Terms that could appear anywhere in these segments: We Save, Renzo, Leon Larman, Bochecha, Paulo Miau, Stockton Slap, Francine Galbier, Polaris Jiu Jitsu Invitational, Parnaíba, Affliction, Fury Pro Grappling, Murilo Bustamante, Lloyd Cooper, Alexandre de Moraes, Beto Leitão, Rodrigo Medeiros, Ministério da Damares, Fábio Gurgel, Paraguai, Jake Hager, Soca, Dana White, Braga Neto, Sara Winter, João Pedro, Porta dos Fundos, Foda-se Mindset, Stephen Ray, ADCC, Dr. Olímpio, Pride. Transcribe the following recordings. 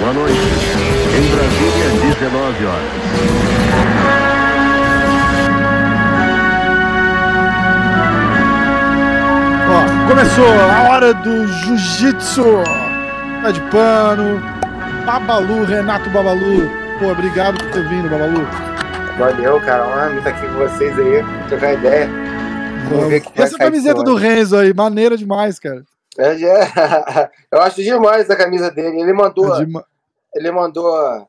Boa noite. Em Brasília, 19 horas. Começou a hora do jiu-jitsu. Tá de pano. Babalu, Renato Babalu. Pô, obrigado por ter vindo, Babalu. Valeu, cara. Mano, tá aqui com vocês aí. Trocar ideia. Vamos ver que essa camiseta do Renzo aí, maneira demais, cara. Eu acho demais a camisa dele. Ele mandou a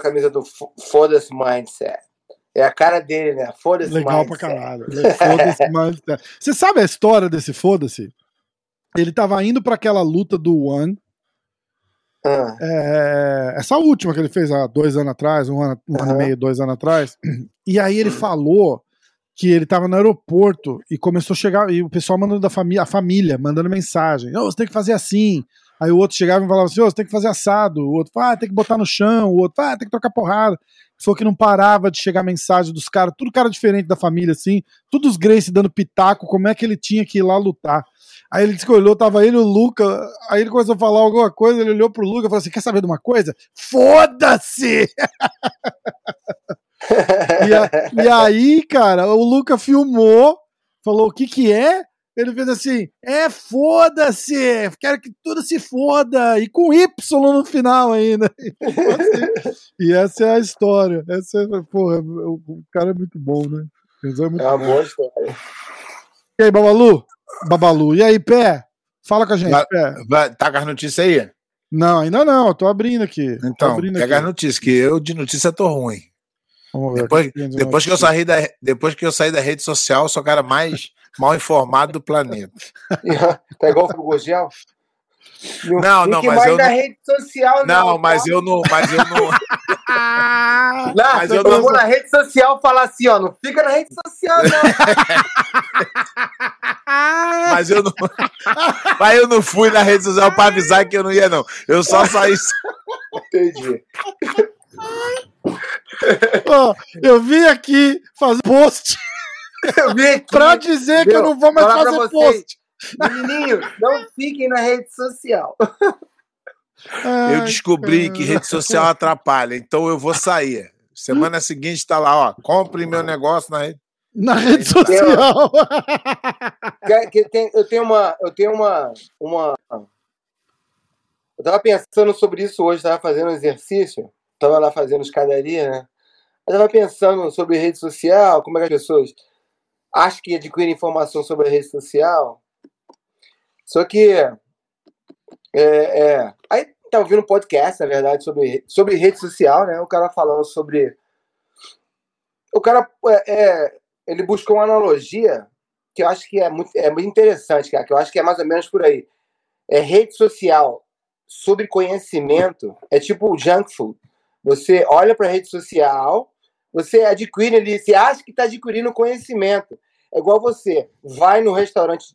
camisa do Foda-se Mindset. É a cara dele, né? Foda-se Legal Mindset. Pra caralho. Foda-se Mindset. Você sabe a história desse Foda-se? Ele tava indo pra aquela luta do One. Essa última que ele fez há 2 anos atrás, um ano e meio, 2 anos atrás. E aí ele falou que ele tava no aeroporto e começou a chegar, e o pessoal mandando a família mandando mensagem. Não, você tem que fazer assim. Aí o outro chegava e falava assim, você tem que fazer assado. O outro, tem que botar no chão. O outro, tem que trocar porrada. Foi que não parava de chegar mensagem dos caras, tudo cara diferente da família, assim, todos os Gracie dando pitaco, como é que ele tinha que ir lá lutar. Aí ele disse que olhou, tava ele e o Luca, aí ele começou a falar alguma coisa, ele olhou pro Luca e falou assim, quer saber de uma coisa? Foda-se! e aí, cara, o Luca filmou, falou, o que que é? Ele fez assim, foda-se, quero que tudo se foda, e com Y no final ainda. E essa é a história. Essa é, porra, o cara é muito bom, né? É uma boa história. E aí, Babalu? Babalu. E aí, Pé? Fala com a gente, Pé. Tá com as notícias aí? Não, ainda não, eu tô abrindo aqui. Então, pega as notícias, que eu de notícia tô ruim. Vamos ver, depois que eu saí da rede social, sou o cara mais mal informado do planeta. Tá igual o Gurgel? Mas eu não vou na rede social falar assim, ó, não fica na rede social, não. Mas eu não fui na rede social pra avisar que eu não ia, não. Eu só saí... Entendi. Oh, eu vim aqui fazer post pra dizer que eu não vou mais fazer post. Menininho, não fiquem na rede social. Ai, eu descobri que rede social atrapalha, então eu vou sair. Semana seguinte tá lá, ó, compre meu negócio na rede social. Eu tava pensando sobre isso hoje, tava fazendo um exercício. Tava lá fazendo escadaria, né? Eu tava pensando sobre rede social, como é que as pessoas acham que adquirem informação sobre a rede social. Só que... Aí tá ouvindo um podcast, na verdade, sobre rede social, né? O cara falando sobre... O cara, ele buscou uma analogia que eu acho que é muito interessante, cara, que eu acho que é mais ou menos por aí. É rede social sobre conhecimento, é tipo o junk food. Você olha para a rede social, você adquire ali, você acha que está adquirindo conhecimento. É igual você vai no restaurante,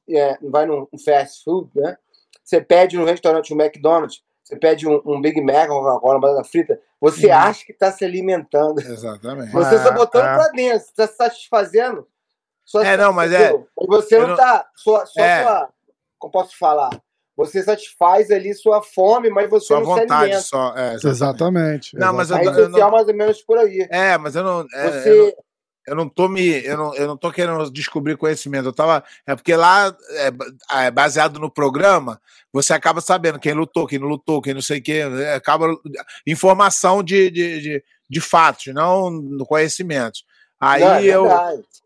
vai num fast food, né? Você pede no restaurante um McDonald's, você pede um Big Mac, uma batata frita, você acha que está se alimentando. Exatamente. Você está botando para dentro, você está se satisfazendo. Você não está... Como posso falar? Você satisfaz ali sua fome, mas você sua não vontade se só. Exatamente. Não, mas eu não... mais ou menos por aí. Mas eu não. Eu não tô querendo descobrir conhecimento. Eu tava. É porque lá é baseado no programa, você acaba sabendo quem lutou, quem não lutou, quem não sei o quê. Acaba informação de fatos, não no conhecimento. Aí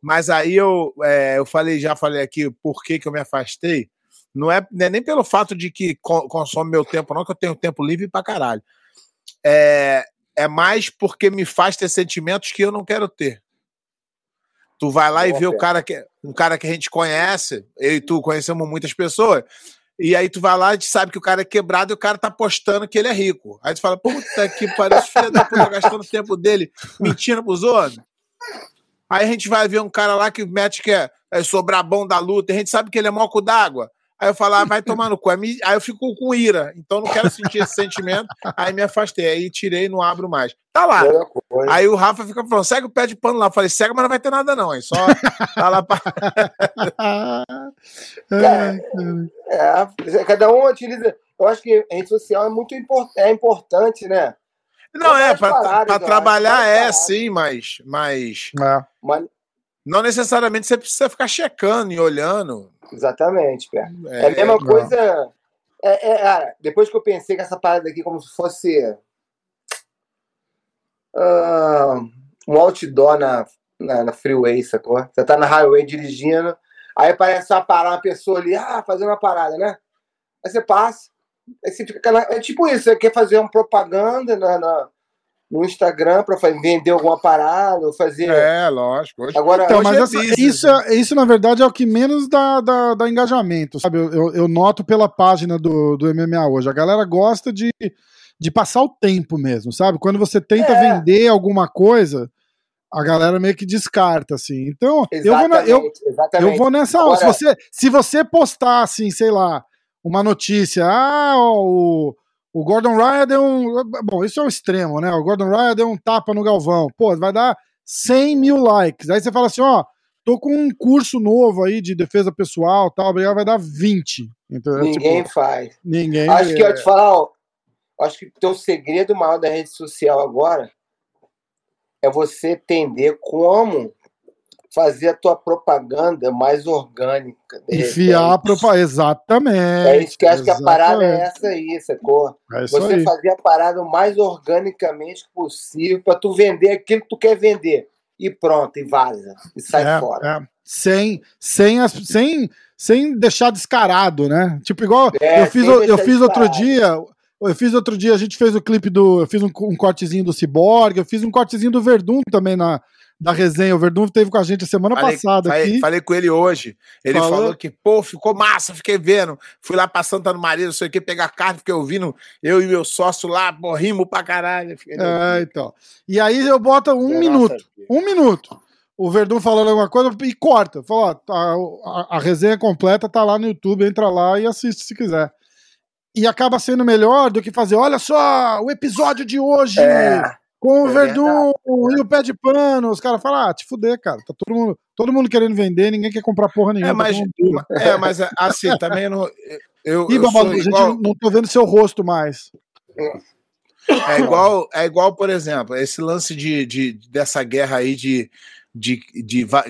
não, eu falei, já falei aqui por que eu me afastei. Não é nem pelo fato de que consome meu tempo, não, que eu tenho tempo livre pra caralho. É mais porque me faz ter sentimentos que eu não quero ter. Tu vai lá e vê um cara que a gente conhece, eu e tu conhecemos muitas pessoas, e aí tu vai lá e sabe que o cara é quebrado e o cara tá postando que ele é rico. Aí tu fala, puta que pariu, filho da puta, gastando o tempo dele mentindo pros outros. Aí a gente vai ver um cara lá que mete que é sobrabão da luta, e a gente sabe que ele é moco d'água. Aí eu falava, vai tomar no cu. Aí eu fico com ira. Então não quero sentir esse sentimento. Aí me afastei. Aí tirei e não abro mais. Tá lá. Aí o Rafa fica falando, segue o pé de pano lá. Eu falei, segue, mas não vai ter nada não. Aí só tá lá pra... Cada um utiliza. Eu acho que a rede social é muito importante, né? Não, é, para trabalhar é sim, mas não necessariamente você precisa ficar checando e olhando. Exatamente, cara. É a mesma coisa. Cara, depois que eu pensei que essa parada aqui como se fosse um outdoor na freeway, sacou? Você tá na highway dirigindo, aí aparece uma parada, uma pessoa ali, fazendo uma parada, né? Aí você passa, aí você fica... É tipo isso, você quer fazer uma propaganda no Instagram pra vender alguma parada, ou fazer... É, lógico. Hoje... Agora, então, mas isso, na verdade, é o que menos dá engajamento, sabe? Eu noto pela página do MMA hoje. A galera gosta de passar o tempo mesmo, sabe? Quando você tenta vender alguma coisa... A galera meio que descarta, assim. Então, eu vou nessa hora. Agora... Se você postar, assim, sei lá, uma notícia, o Gordon Ryan deu um... Bom, isso é o extremo, né? O Gordon Ryan deu um tapa no Galvão. Pô, vai dar 100 mil likes. Aí você fala assim, tô com um curso novo aí de defesa pessoal e tal, obrigado, vai dar 20. Então, ninguém faz. Ninguém. Acho que eu ia te falar, acho que o teu segredo maior da rede social agora é você entender como fazer a tua propaganda mais orgânica. Enfiar a propaganda. Exatamente. É isso que eu acho que a parada é essa aí, sacou? É isso você aí. Fazer a parada o mais organicamente possível para tu vender aquilo que tu quer vender. E pronto, e vaza. E sai fora. Sem deixar descarado, né? Tipo, igual eu fiz outro dia... a gente fez o clipe eu fiz um cortezinho do Cyborg, eu fiz um cortezinho do Verdun também da resenha. O Verdun teve com a gente a semana passada. Falei com ele hoje. Ele falou que, ficou massa, fiquei vendo. Fui lá pra Santa Maria, não sei o que, pegar carne, fiquei ouvindo eu e meu sócio lá, rimo pra caralho. Então. E aí eu boto um minuto. O Verdun falando alguma coisa e corta. Fala, a resenha completa tá lá no YouTube, entra lá e assiste se quiser. E acaba sendo melhor do que fazer, olha só, o episódio de hoje com o Verdun e o pé de pano. Os caras falam, te fuder, cara. Tá todo mundo querendo vender, ninguém quer comprar porra nenhuma. Mas assim, também não... Babalu, gente, não tô vendo seu rosto mais. É igual, por exemplo, esse lance dessa guerra aí de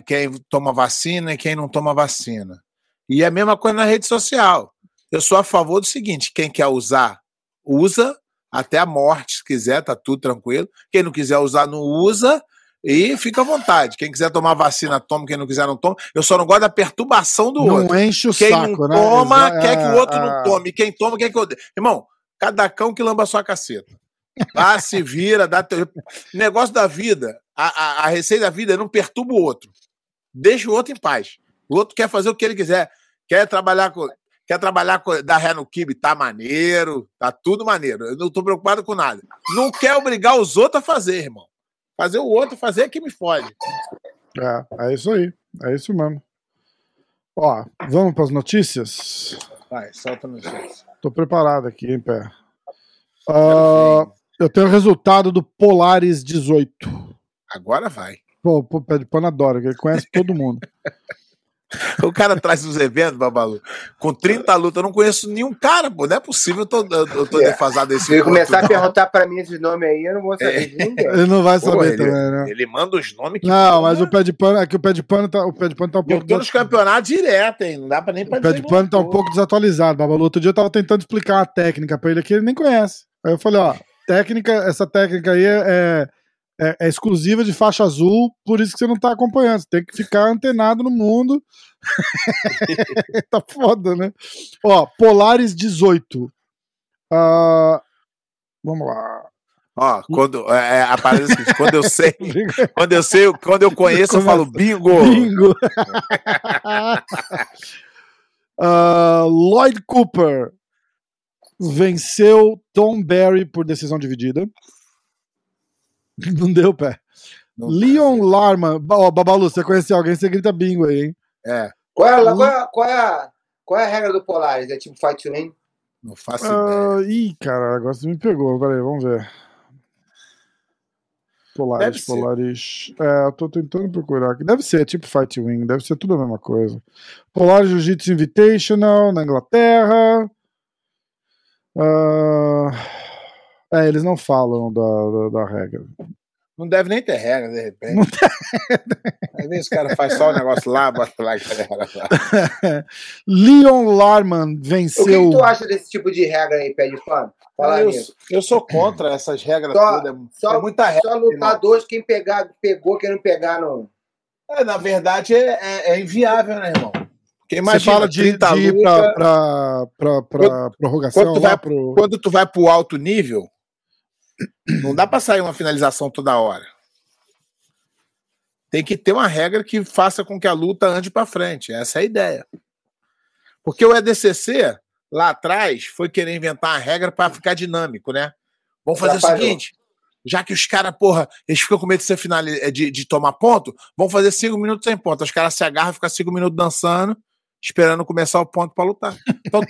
quem toma vacina e quem não toma vacina. E é a mesma coisa na rede social. Eu sou a favor do seguinte, quem quer usar, usa, até a morte, se quiser, tá tudo tranquilo. Quem não quiser usar, não usa e fica à vontade. Quem quiser tomar vacina, toma. Quem não quiser, não toma. Eu só não gosto da perturbação do outro. Não enche o saco, quem não toma, quer que o outro não tome. Quem toma, quer que o outro... Irmão, cada cão que lamba a sua caceta. Lá se vira, dá... Negócio da vida, a receita da vida é não perturba o outro. Deixa o outro em paz. O outro quer fazer o que ele quiser. Quer trabalhar com... dar ré no quibe, tá maneiro, tá tudo maneiro. Eu não tô preocupado com nada. Não quer obrigar os outros a fazer, irmão. Fazer o outro fazer é que me fode. É isso aí. É isso mesmo. Ó, vamos pras notícias? Vai, solta a notícia. Tô preparado aqui, hein, pé. Eu tenho o resultado do Polaris 18. Agora vai. Pô, pé de pano adora, que ele conhece todo mundo. O cara traz os eventos, Babalu, com 30 lutas. Eu não conheço nenhum cara, pô. Não é possível, eu tô defasado desse. Se ele começar a perguntar pra mim esses nomes aí, eu não vou saber de ninguém. Ele não vai saber também, né? Ele manda os nomes que... Não, mas o pé de pano, aqui o pé de pano tá um pouco... Eu tô nos campeonatos direto, hein? Não dá pra nem... O pé de pano tá um pouco desatualizado, Babalu. Outro dia eu tava tentando explicar uma técnica pra ele que ele nem conhece. Aí eu falei, essa técnica aí é exclusiva de faixa azul, por isso que você não tá acompanhando. Você tem que ficar antenado no mundo. Tá foda, né? Ó, Polaris 18. Vamos lá. Ó, quando eu conheço, eu falo bingo. Bingo. Lloyd Cooper venceu Tom Barry por decisão dividida. Não deu pé. Não. Leon Larman. Ó, Babalu, você conhece alguém, você grita bingo aí, hein? É. Qual é a regra do Polaris? É tipo Fight to Win? Não faço ideia. Ih, cara, agora você me pegou. Peraí, vamos ver. Polaris, Polaris. É, eu tô tentando procurar aqui. Deve ser, é tipo Fight Wing, deve ser tudo a mesma coisa. Polaris Jiu Jitsu Invitational, na Inglaterra. É, eles não falam da regra. Não deve nem ter regra, de repente. Não tem. Aí os caras fazem só o negócio lá, bota lá, galera. Lá. Leon Larman venceu. O que tu acha desse tipo de regra aí, pé de pano? Fala, eu sou contra essas regras todas. É muita regra. Só lutadores, quem pegar, pegou, quem não pegar, não. É, na verdade, é inviável, né, irmão? Imagina, você fala de ir pra prorrogação. Quando tu vai pro alto nível, não dá pra sair uma finalização toda hora. Tem que ter uma regra que faça com que a luta ande pra frente. Essa é a ideia. Porque o ADCC, lá atrás, foi querer inventar uma regra pra ficar dinâmico, né? Vamos fazer o seguinte... Já que os caras, porra, eles ficam com medo de ser de tomar ponto, vão fazer 5 minutos sem ponto. Os caras se agarram, ficam 5 minutos dançando, esperando começar o ponto pra lutar. Então,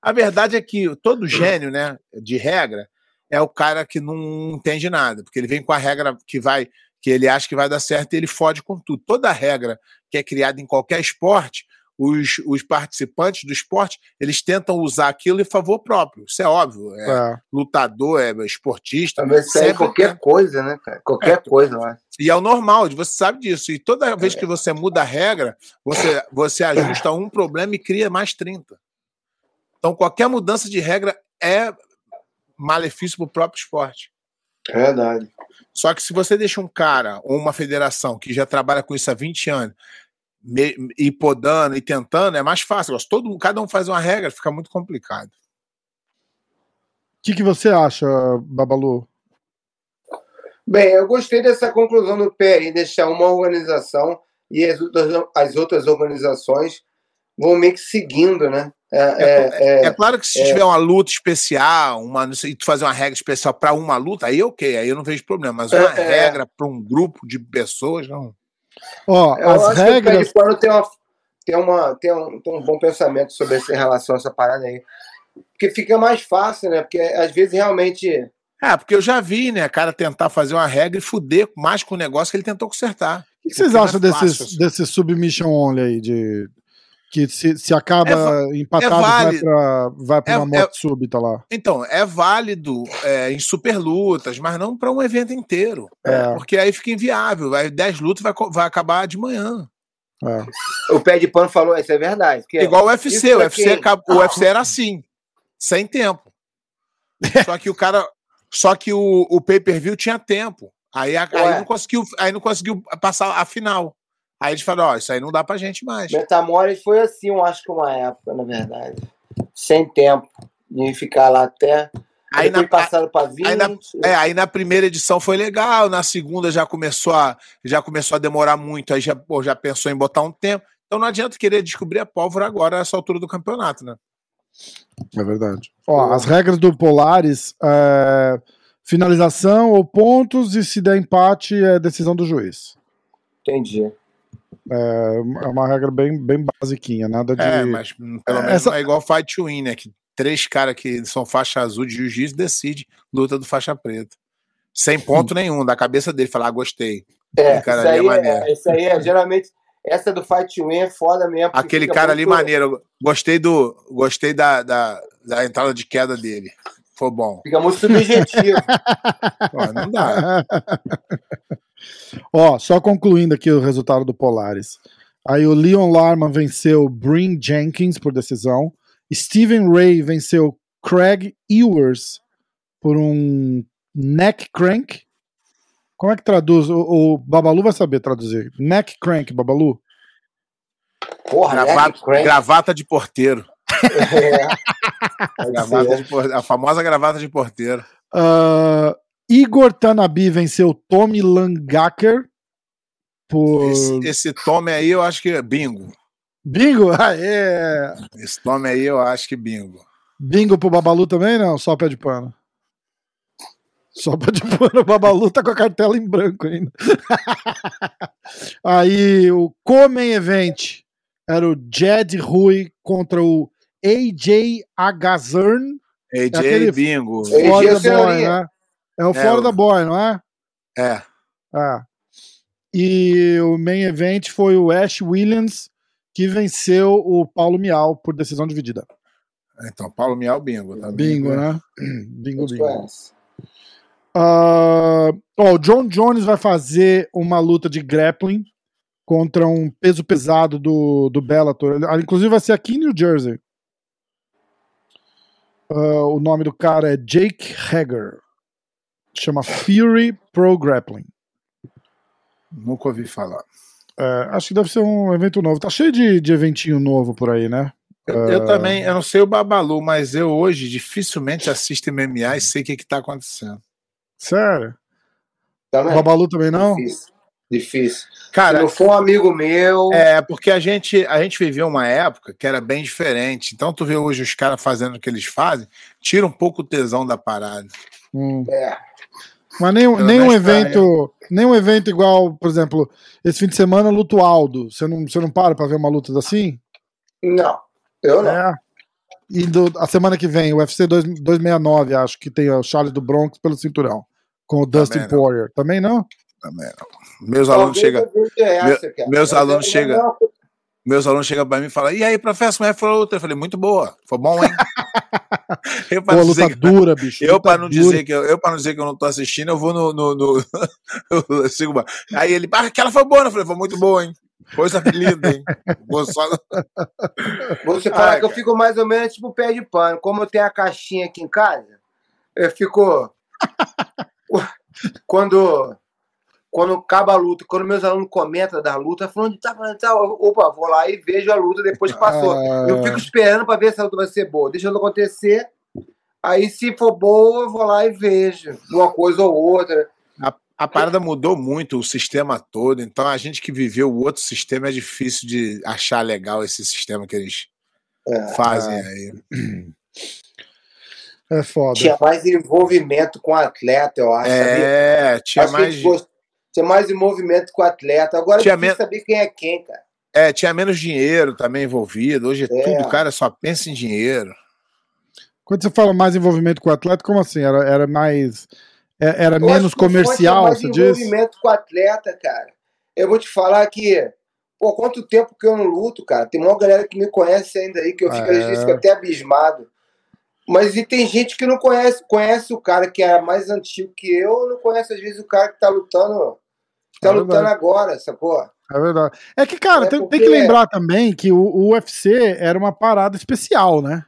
a verdade é que todo gênio, né, de regra, é o cara que não entende nada, porque ele vem com a regra que ele acha que vai dar certo e ele fode com tudo. Toda regra que é criada em qualquer esporte, os participantes do esporte, eles tentam usar aquilo em favor próprio. Isso é óbvio. É. Lutador, é esportista. Sempre qualquer coisa, né, cara? Qualquer coisa. Mas... E é o normal, você sabe disso. E toda vez que você muda a regra, você ajusta um problema e cria mais 30. Então, qualquer mudança de regra é malefício pro próprio esporte. É verdade. Só que se você deixa um cara ou uma federação que já trabalha com isso há 20 anos e podando e tentando, é mais fácil. Mas cada um faz uma regra, fica muito complicado. O que você acha, Babalu? Bem, eu gostei dessa conclusão do pé em deixar uma organização e as outras organizações vão meio que seguindo, né? É claro que se tiver uma luta especial, e tu fazer uma regra especial para uma luta, aí ok, aí eu não vejo problema. Mas uma regra para um grupo de pessoas, não. Ó, eu as acho regras... que o Pé de Pano tem um bom pensamento sobre essa relação a essa parada aí. Porque fica mais fácil, né? Porque às vezes realmente... porque eu já vi, né? O cara tentar fazer uma regra e fuder mais com o negócio que ele tentou consertar. O que vocês acham desse submission only aí? Que se acaba empatado, vai pra uma moto súbita lá. Então, é válido em super lutas, mas não para um evento inteiro. Porque aí fica inviável. 10 lutas vai acabar de manhã. O Pé de Pano falou, isso é verdade. Igual o UFC. O UFC era assim, sem tempo. Só que o pay-per-view tinha tempo. Aí não conseguiu passar a final. Aí eles falaram, isso aí não dá pra gente mais. Metamores foi assim, eu acho que uma época, na verdade. Sem tempo. E ficar lá até... Aí passaram pra 20. Aí na primeira edição foi legal, na segunda já começou a demorar muito, aí já pensou em botar um tempo. Então não adianta querer descobrir a pólvora agora, nessa altura do campeonato, né? É verdade. Ó, as regras do Polaris, finalização ou pontos, e se der empate é decisão do juiz. Entendi. É uma regra bem, bem basiquinha, nada de... mas pelo menos não é igual Fight Win, né? Que 3 caras que são faixa azul de jiu-jitsu decidem luta do faixa preta. Sem ponto nenhum, da cabeça dele, falar, gostei. Isso aí é geralmente... Essa do Fight Win é foda mesmo. Aquele cara ali maneiro, gostei da entrada de queda dele. Foi bom. Fica muito subjetivo. Não dá. Só concluindo aqui o resultado do Polaris. Aí o Leon Larman venceu Bryn Jenkins por decisão. Stephen Ray venceu Craig Ewers por um neck crank. Como é que traduz? O Babalu vai saber traduzir. Neck crank, Babalu. Porra, gravata de porteiro. A famosa gravata de porteiro. Igor Tanabi venceu Tommy Langacker por... Esse Tommy aí eu acho que é bingo. Bingo? Esse Tommy aí eu acho que bingo. Bingo pro Babalu também, não? Só Pé de Pano. Só Pé de Pano, o Babalu tá com a cartela em branco ainda. Aí o Comem Event era o Jed Rui contra o AJ Agazern. AJ é bingo. Fora da boy, né? É o Fora da Boy, não é? É. É. E o main event foi o Ash Williams, que venceu o Paulo Miau por decisão dividida. Então, Paulo Miau, bingo. Tá? Bingo, né? Bingo, bingo. O John Jones vai fazer uma luta de grappling contra um peso pesado do Bellator. Inclusive vai ser aqui em New Jersey. O nome do cara é Jake Hager. Chama Fury Pro Grappling. Nunca ouvi falar. Acho que deve ser um evento novo. Tá cheio de eventinho novo por aí, né? Eu também, eu não sei o Babalu, mas eu hoje dificilmente assisto MMA e sei o que tá acontecendo. Sério? Também. O Babalu também não? Difícil. Cara, se não for um amigo meu... É, porque a gente viveu uma época que era bem diferente. Então tu vê hoje os caras fazendo o que eles fazem, tira um pouco o tesão da parada. É. Mas nenhum evento igual, por exemplo, esse fim de semana luta o Aldo. Você não para pra ver uma luta assim? Não, eu não. É. E a semana que vem, o UFC 269, acho que tem o Charles do Bronx pelo cinturão, com o Dustin Poirier. Também não? Também não. Meus alunos chegam pra mim e falam, e aí, professor, como é que foi a luta? Eu falei, muito boa. Foi bom, hein? Pra não dizer que eu não tô assistindo, eu vou eu sigo uma. Aí ele, aquela foi boa. Eu falei, foi muito boa, hein? Coisa linda, hein? Você fala que eu fico mais ou menos tipo pé de pano. Como eu tenho a caixinha aqui em casa, eu fico. Quando acaba a luta, quando meus alunos comentam da luta, falando, tá, opa, vou lá e vejo a luta depois que passou. Eu fico esperando pra ver se a luta vai ser boa. Deixa ela acontecer. Aí, se for boa, eu vou lá e vejo. Uma coisa ou outra. A parada mudou muito, o sistema todo. Então, a gente que viveu o outro sistema, é difícil de achar legal esse sistema que eles fazem aí. É foda. Tinha mais envolvimento com o atleta, eu acho. Tinha mais envolvimento com o atleta. Agora tinha saber quem é quem, cara. É, tinha menos dinheiro também envolvido. Hoje tudo, cara, só pensa em dinheiro. Quando você fala mais envolvimento com o atleta, como assim? Era mais... Era menos comercial, você disse? Envolvimento com o atleta, cara. Eu vou te falar que, pô, quanto tempo que eu não luto, cara. Tem uma galera que me conhece ainda aí, que eu fico, às vezes, até abismado. Mas e tem gente que não conhece o cara que é mais antigo que eu, não conhece, às vezes, o cara que tá lutando agora, sacou? É verdade. É que, cara, tem que lembrar também que o UFC era uma parada especial, né?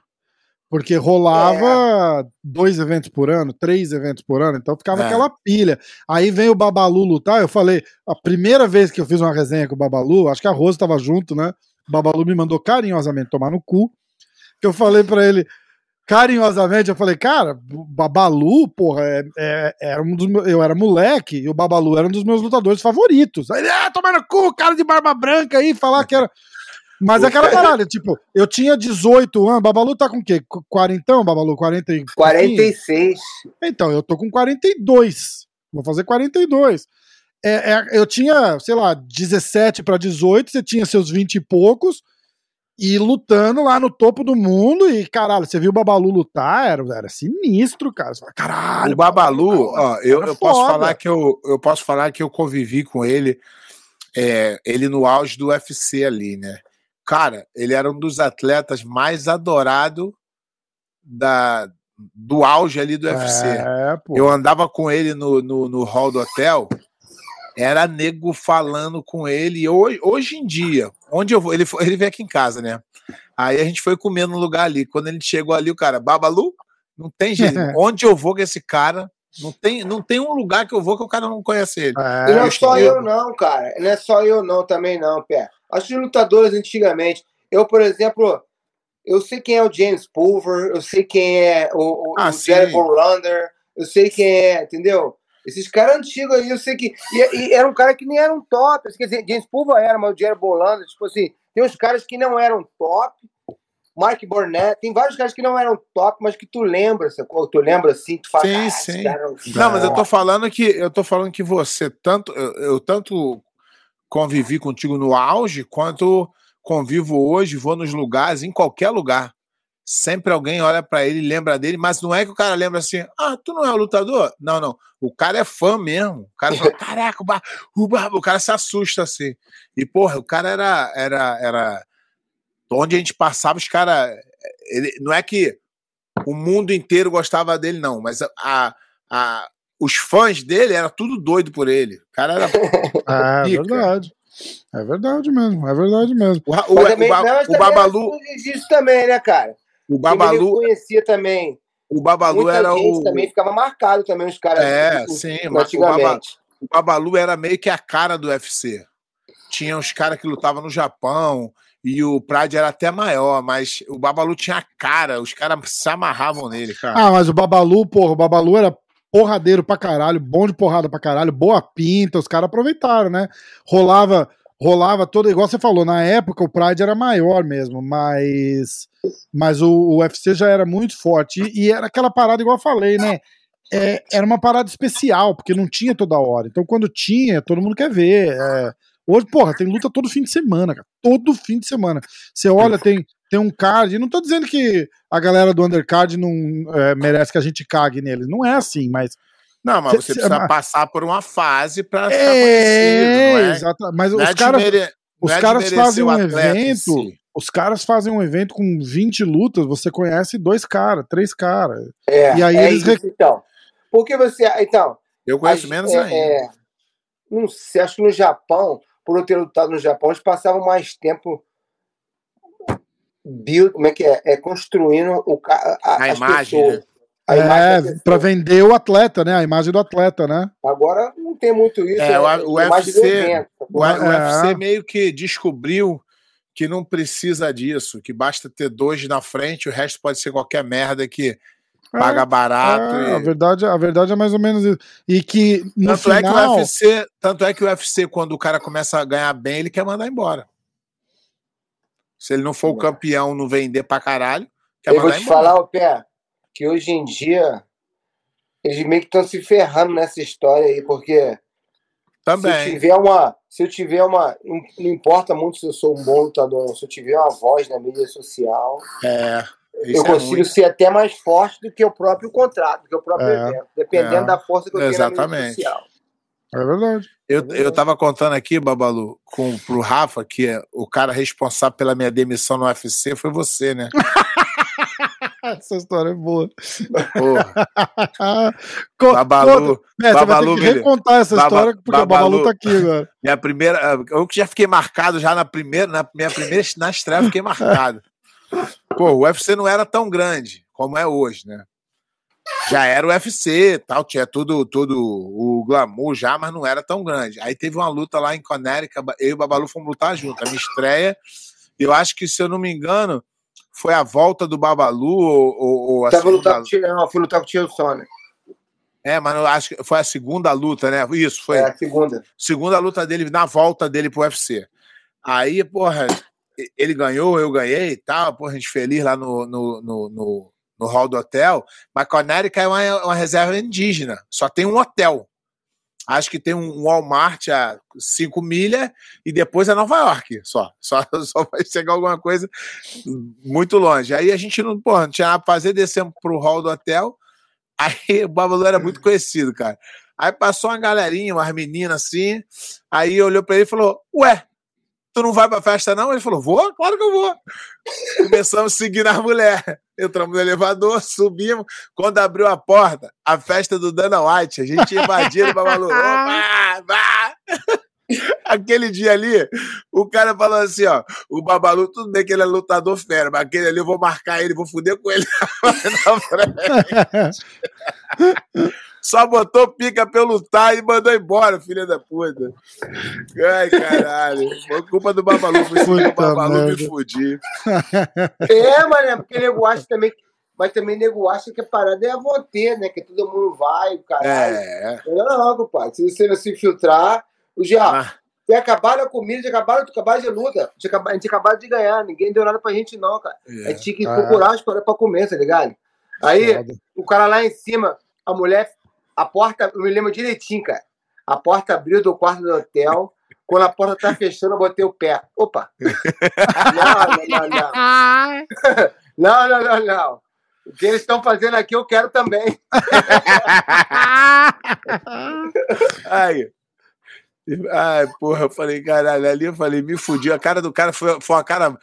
Porque rolava 2 eventos por ano, 3 eventos por ano, então ficava aquela pilha. Aí vem o Babalu lutar, eu falei, a primeira vez que eu fiz uma resenha com o Babalu, acho que a Rosa estava junto, né? O Babalu me mandou carinhosamente tomar no cu, que eu falei pra ele, carinhosamente, eu falei, cara, o Babalu, porra, era um dos meus, eu era moleque, e o Babalu era um dos meus lutadores favoritos. Aí ele, tomar no cu, cara de barba branca aí, falar que era... Mas aquela parada, tipo, eu tinha 18 anos, Babalu tá com o quê? 40, Babalu? 46. Então, eu tô com 42. Vou fazer 42. Eu tinha, sei lá, 17 pra 18, você tinha seus 20 e poucos, e lutando lá no topo do mundo, e caralho, você viu o Babalu lutar, era sinistro, cara. Você fala, caralho. O Babalu, ó, eu posso falar que eu convivi com ele, ele no auge do UFC ali, né? Cara, ele era um dos atletas mais adorados do auge ali do UFC. Pô. Eu andava com ele no hall do hotel, era nego falando com ele. E hoje em dia, onde eu vou, ele vem aqui em casa, né? Aí a gente foi comer num lugar ali. Quando ele chegou ali, o cara, Babalu, não tem jeito. Onde eu vou com esse cara? Não tem um lugar que eu vou que o cara não conhece ele. E não é só eu não, cara. Não é só eu não também não, Pé. Acho que lutadores antigamente. Eu, por exemplo, eu sei quem é o James Pulver, eu sei quem é o Jed Rui, eu sei quem é, entendeu? Esses caras antigos aí, eu sei que... E era um cara que nem era um top. Quer dizer, James Pulver era, mas o Jed Rui, tipo assim, tem uns caras que não eram top. Mark Burnett, tem vários caras que não eram top, mas que tu lembra, tu lembra assim, tu fala, sim. Cara, não, mas eu tô falando que você tanto, eu tanto convivi contigo no auge, quanto convivo hoje, vou nos lugares, em qualquer lugar. Sempre alguém olha pra ele e lembra dele, mas não é que o cara lembra assim, ah, tu não é um lutador? Não, não. O cara é fã mesmo. O cara fala, caraca, o cara se assusta assim. E, porra, o cara era... Onde a gente passava, os caras... Não é que o mundo inteiro gostava dele, não, mas os fãs dele eram tudo doido por ele. O cara era... É verdade. É verdade mesmo, é verdade mesmo. O Babalu... Isso também, né, cara? O Babalu conhecia também. O Babalu muita era gente o também ficava marcado também os caras. É, sim, mas o Babalu era meio que a cara do UFC. Tinha os caras que lutavam no Japão e o Pride era até maior, mas o Babalu tinha a cara, os caras se amarravam nele, cara. Ah, mas o Babalu, porra, o Babalu era porradeiro pra caralho, bom de porrada pra caralho, boa pinta, os caras aproveitaram, né? Rolava todo, igual você falou, na época o Pride era maior mesmo, mas o UFC já era muito forte, e era aquela parada igual eu falei, né, era uma parada especial, porque não tinha toda hora, então quando tinha, todo mundo quer ver, hoje, porra, tem luta todo fim de semana, cara, todo fim de semana, você olha, tem um card, não tô dizendo que a galera do undercard não merece que a gente cague nele, não é assim, mas... Não, mas você precisa passar por uma fase pra ficar conhecido, não é? Exato. Mas não os caras fazem um evento, si. Os caras fazem um evento com 20 lutas, você conhece 2 caras, 3 caras. E aí eles... Isso, então. Porque você... Então... Eu conheço menos ainda. Não sei, acho que no Japão, por eu ter lutado no Japão, eles passavam mais tempo construindo a imagem, pessoas, né? Pra vender o atleta, né? A imagem do atleta, né? Agora não tem muito isso. O UFC meio que descobriu que não precisa disso, que basta ter 2 na frente, o resto pode ser qualquer merda que paga barato. A verdade é mais ou menos isso. E que no final... Tanto é que o UFC, quando o cara começa a ganhar bem, ele quer mandar embora. Se ele não for o campeão, não vender pra caralho, quer mandar embora. Eu vou te falar, ô Pé, que hoje em dia eles meio que estão se ferrando nessa história aí, porque também. Se eu tiver uma não importa muito se eu sou um bom lutador, se eu tiver uma voz na mídia social, eu consigo ser até mais forte do que o próprio contrato, do que o próprio evento, dependendo da força que eu tenho na mídia social. É verdade. Eu tava contando aqui, Babalu, pro Rafa, que o cara responsável pela minha demissão no UFC foi você, né? Essa história é boa. Babalu. Babalu, você vai ter que recontar essa história, porque Babalu tá aqui, velho. Eu que já fiquei marcado já na estreia, fiquei marcado. Pô, o UFC não era tão grande como é hoje, né? Já era o UFC, tal, tinha todo o glamour já, mas não era tão grande. Aí teve uma luta lá em Connecticut, eu e o Babalu fomos lutar junto, a minha estreia. Eu acho que, se eu não me engano, foi a volta do Babalu ou a segunda... Não, fui lutar com o Tio Sônia. Mas eu acho que foi a segunda luta, né? Isso, foi a segunda. Segunda luta dele, na volta dele pro UFC. Aí, porra, ele ganhou, eu ganhei e tal, porra, a gente feliz lá no hall do hotel, mas Connecticut é uma reserva indígena, só tem um hotel. Acho que tem um Walmart a 5 milhas e depois é Nova York, só vai chegar alguma coisa muito longe. Aí a gente não tinha nada pra fazer, descemos pro hall do hotel, aí o Babalu era muito conhecido, cara. Aí passou uma galerinha, umas meninas assim, aí olhou pra ele e falou, ué, tu não vai pra festa não? Ele falou, vou? Claro que eu vou. Começamos a seguir as mulheres. Entramos no elevador, subimos. Quando abriu a porta, a festa do Dana White, a gente invadiu o Babalu. Aquele dia ali, o cara falou assim, ó, o Babalu, tudo bem que ele é lutador fera, mas aquele ali eu vou marcar ele, vou fuder com ele na frente. Só botou pica pra eu lutar e mandou embora, filha da puta. Ai, caralho. Foi culpa do Babalu. Foi o Babalu me fudir. Mas porque nego acha também... Mas também nego acha que a parada é a vontade, né? Que todo mundo vai, caralho. Não, compadre. Se você não se infiltrar... Acabaram a comida, acabaram de luta. A gente acabou de ganhar. Ninguém deu nada pra gente, não, cara. A gente tinha que procurar as paradas pra comer, tá ligado? Aí, o cara lá em cima, a mulher... A porta, eu me lembro direitinho, cara. A porta abriu do quarto do hotel. Quando a porta tá fechando, eu botei o pé. Opa! Não, não, não, não. Não, não, não, não. O que eles estão fazendo aqui eu quero também. Aí. Ai, porra, eu falei, caralho, ali eu falei, me fudi. A cara do cara foi uma cara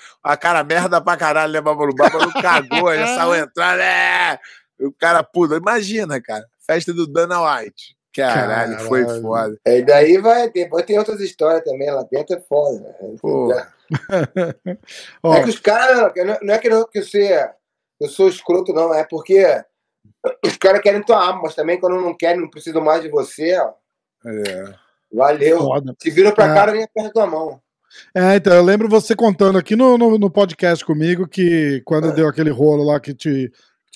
merda pra caralho, né, Babalu? O Babalu cagou, ele saiu entrando, né? O cara puta. Imagina, cara, festa do Dana White. Caralho, foi foda. E daí vai, depois tem outras histórias também lá dentro, é foda. Né? Pô. É que os caras, não é que eu sou escroto, não, é porque os caras querem tua alma, mas também quando não querem, não precisam mais de você, ó. É. Valeu. Foda. Se vira pra cara, nem aperta tua mão. É, então, eu lembro você contando aqui no podcast comigo que quando deu aquele rolo lá que te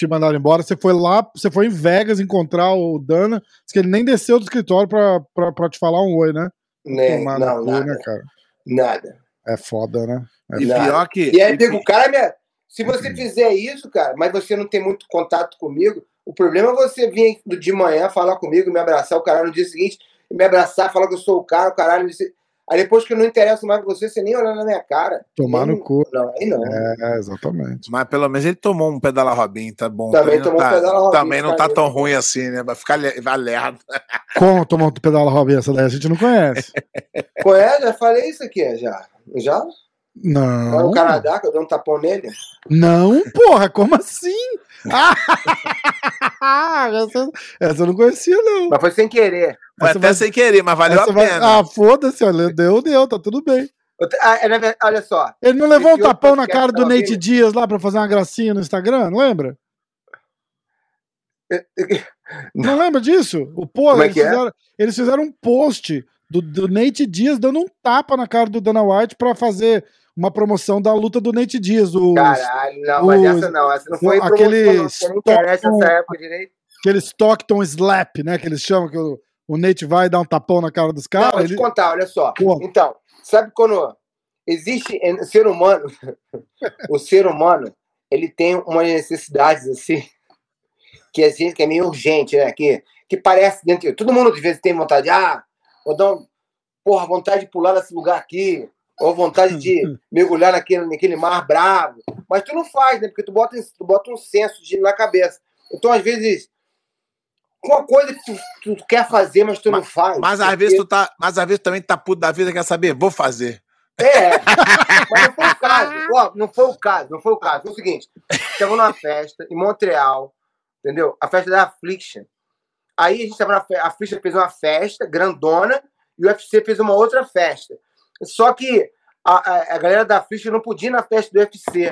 mandaram embora, você foi lá, você foi em Vegas encontrar o Dana, disse que ele nem desceu do escritório pra te falar um oi, né? Não, nada. Né, cara? Nada. É foda, né? É pior que... E aí, o cara, se você fizer isso, cara, mas você não tem muito contato comigo, o problema é você vir de manhã falar comigo, me abraçar, o cara no dia seguinte... me abraçar, falar que eu sou o cara, o caralho. Aí depois que eu não interesso mais pra você, você nem olha na minha cara. Tomar no cu. Não, aí não. É, exatamente. Mas pelo menos ele tomou um pedala Robin, tá bom. Também tomou um pedala Robin. Também não tá tão ruim assim, né? Vai ficar valerdo. Como tomou um pedala Robin? Essa daí a gente não conhece. Conhece? Já falei isso aqui, já. Já? Não. Foi no Canadá que eu dei um tapão nele? Não, porra, como assim? Essa eu não conhecia, não. Mas foi sem querer. Foi até sem querer, mas valeu a pena. Ah, foda-se, olha, deu, tá tudo bem. Olha só. Ele não levou um tapão na cara do Nate Diaz lá pra fazer uma gracinha no Instagram, não lembra? Não lembra disso? O porra, eles fizeram um post do Nate Diaz dando um tapa na cara do Dana White pra fazer uma promoção da luta do Nate Diaz. Caralho, não, mas essa não foi promoção, você não interessa essa época direito. Aquele Stockton Slap, né, que eles chamam, que o Nate vai dar um tapão na cara dos caras. Vou te contar, olha só. Porra. Então, sabe quando existe ser humano, o ser humano, ele tem umas necessidades assim, que é meio urgente, né, que parece dentro de... Todo mundo de vez tem vontade de, vou dar porra, vontade de pular nesse lugar aqui, ou vontade de mergulhar naquele mar bravo. Mas tu não faz, né? Porque tu bota um senso na cabeça. Então, às vezes, uma coisa que tu quer fazer, mas tu não faz. Mas às vezes tu também tá puto da vida, quer saber, vou fazer. É, mas não foi o caso. Ó, não foi o caso. Foi o seguinte, estava numa festa em Montreal, entendeu? A festa da Affliction. Aí a gente tava a Fischer fez uma festa grandona e o UFC fez uma outra festa. Só que a galera da Fischer não podia ir na festa do UFC,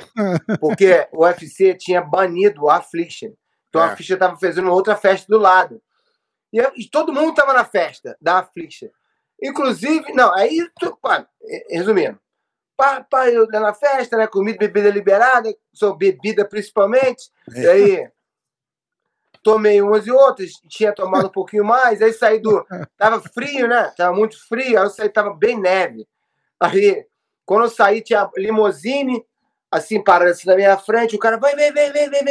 porque o UFC tinha banido a Affliction. Então a Fischer tava fazendo outra festa do lado. E todo mundo tava na festa da Affliction. Inclusive, resumindo. Eu na festa, né? Comida e bebida liberada, sou bebida principalmente. E aí... Tomei umas e outras, tinha tomado um pouquinho mais, aí saí do... Tava frio, né? Tava muito frio, aí eu saí, tava bem neve. Aí, quando eu saí, tinha limousine, assim, parada assim na minha frente, o cara, vem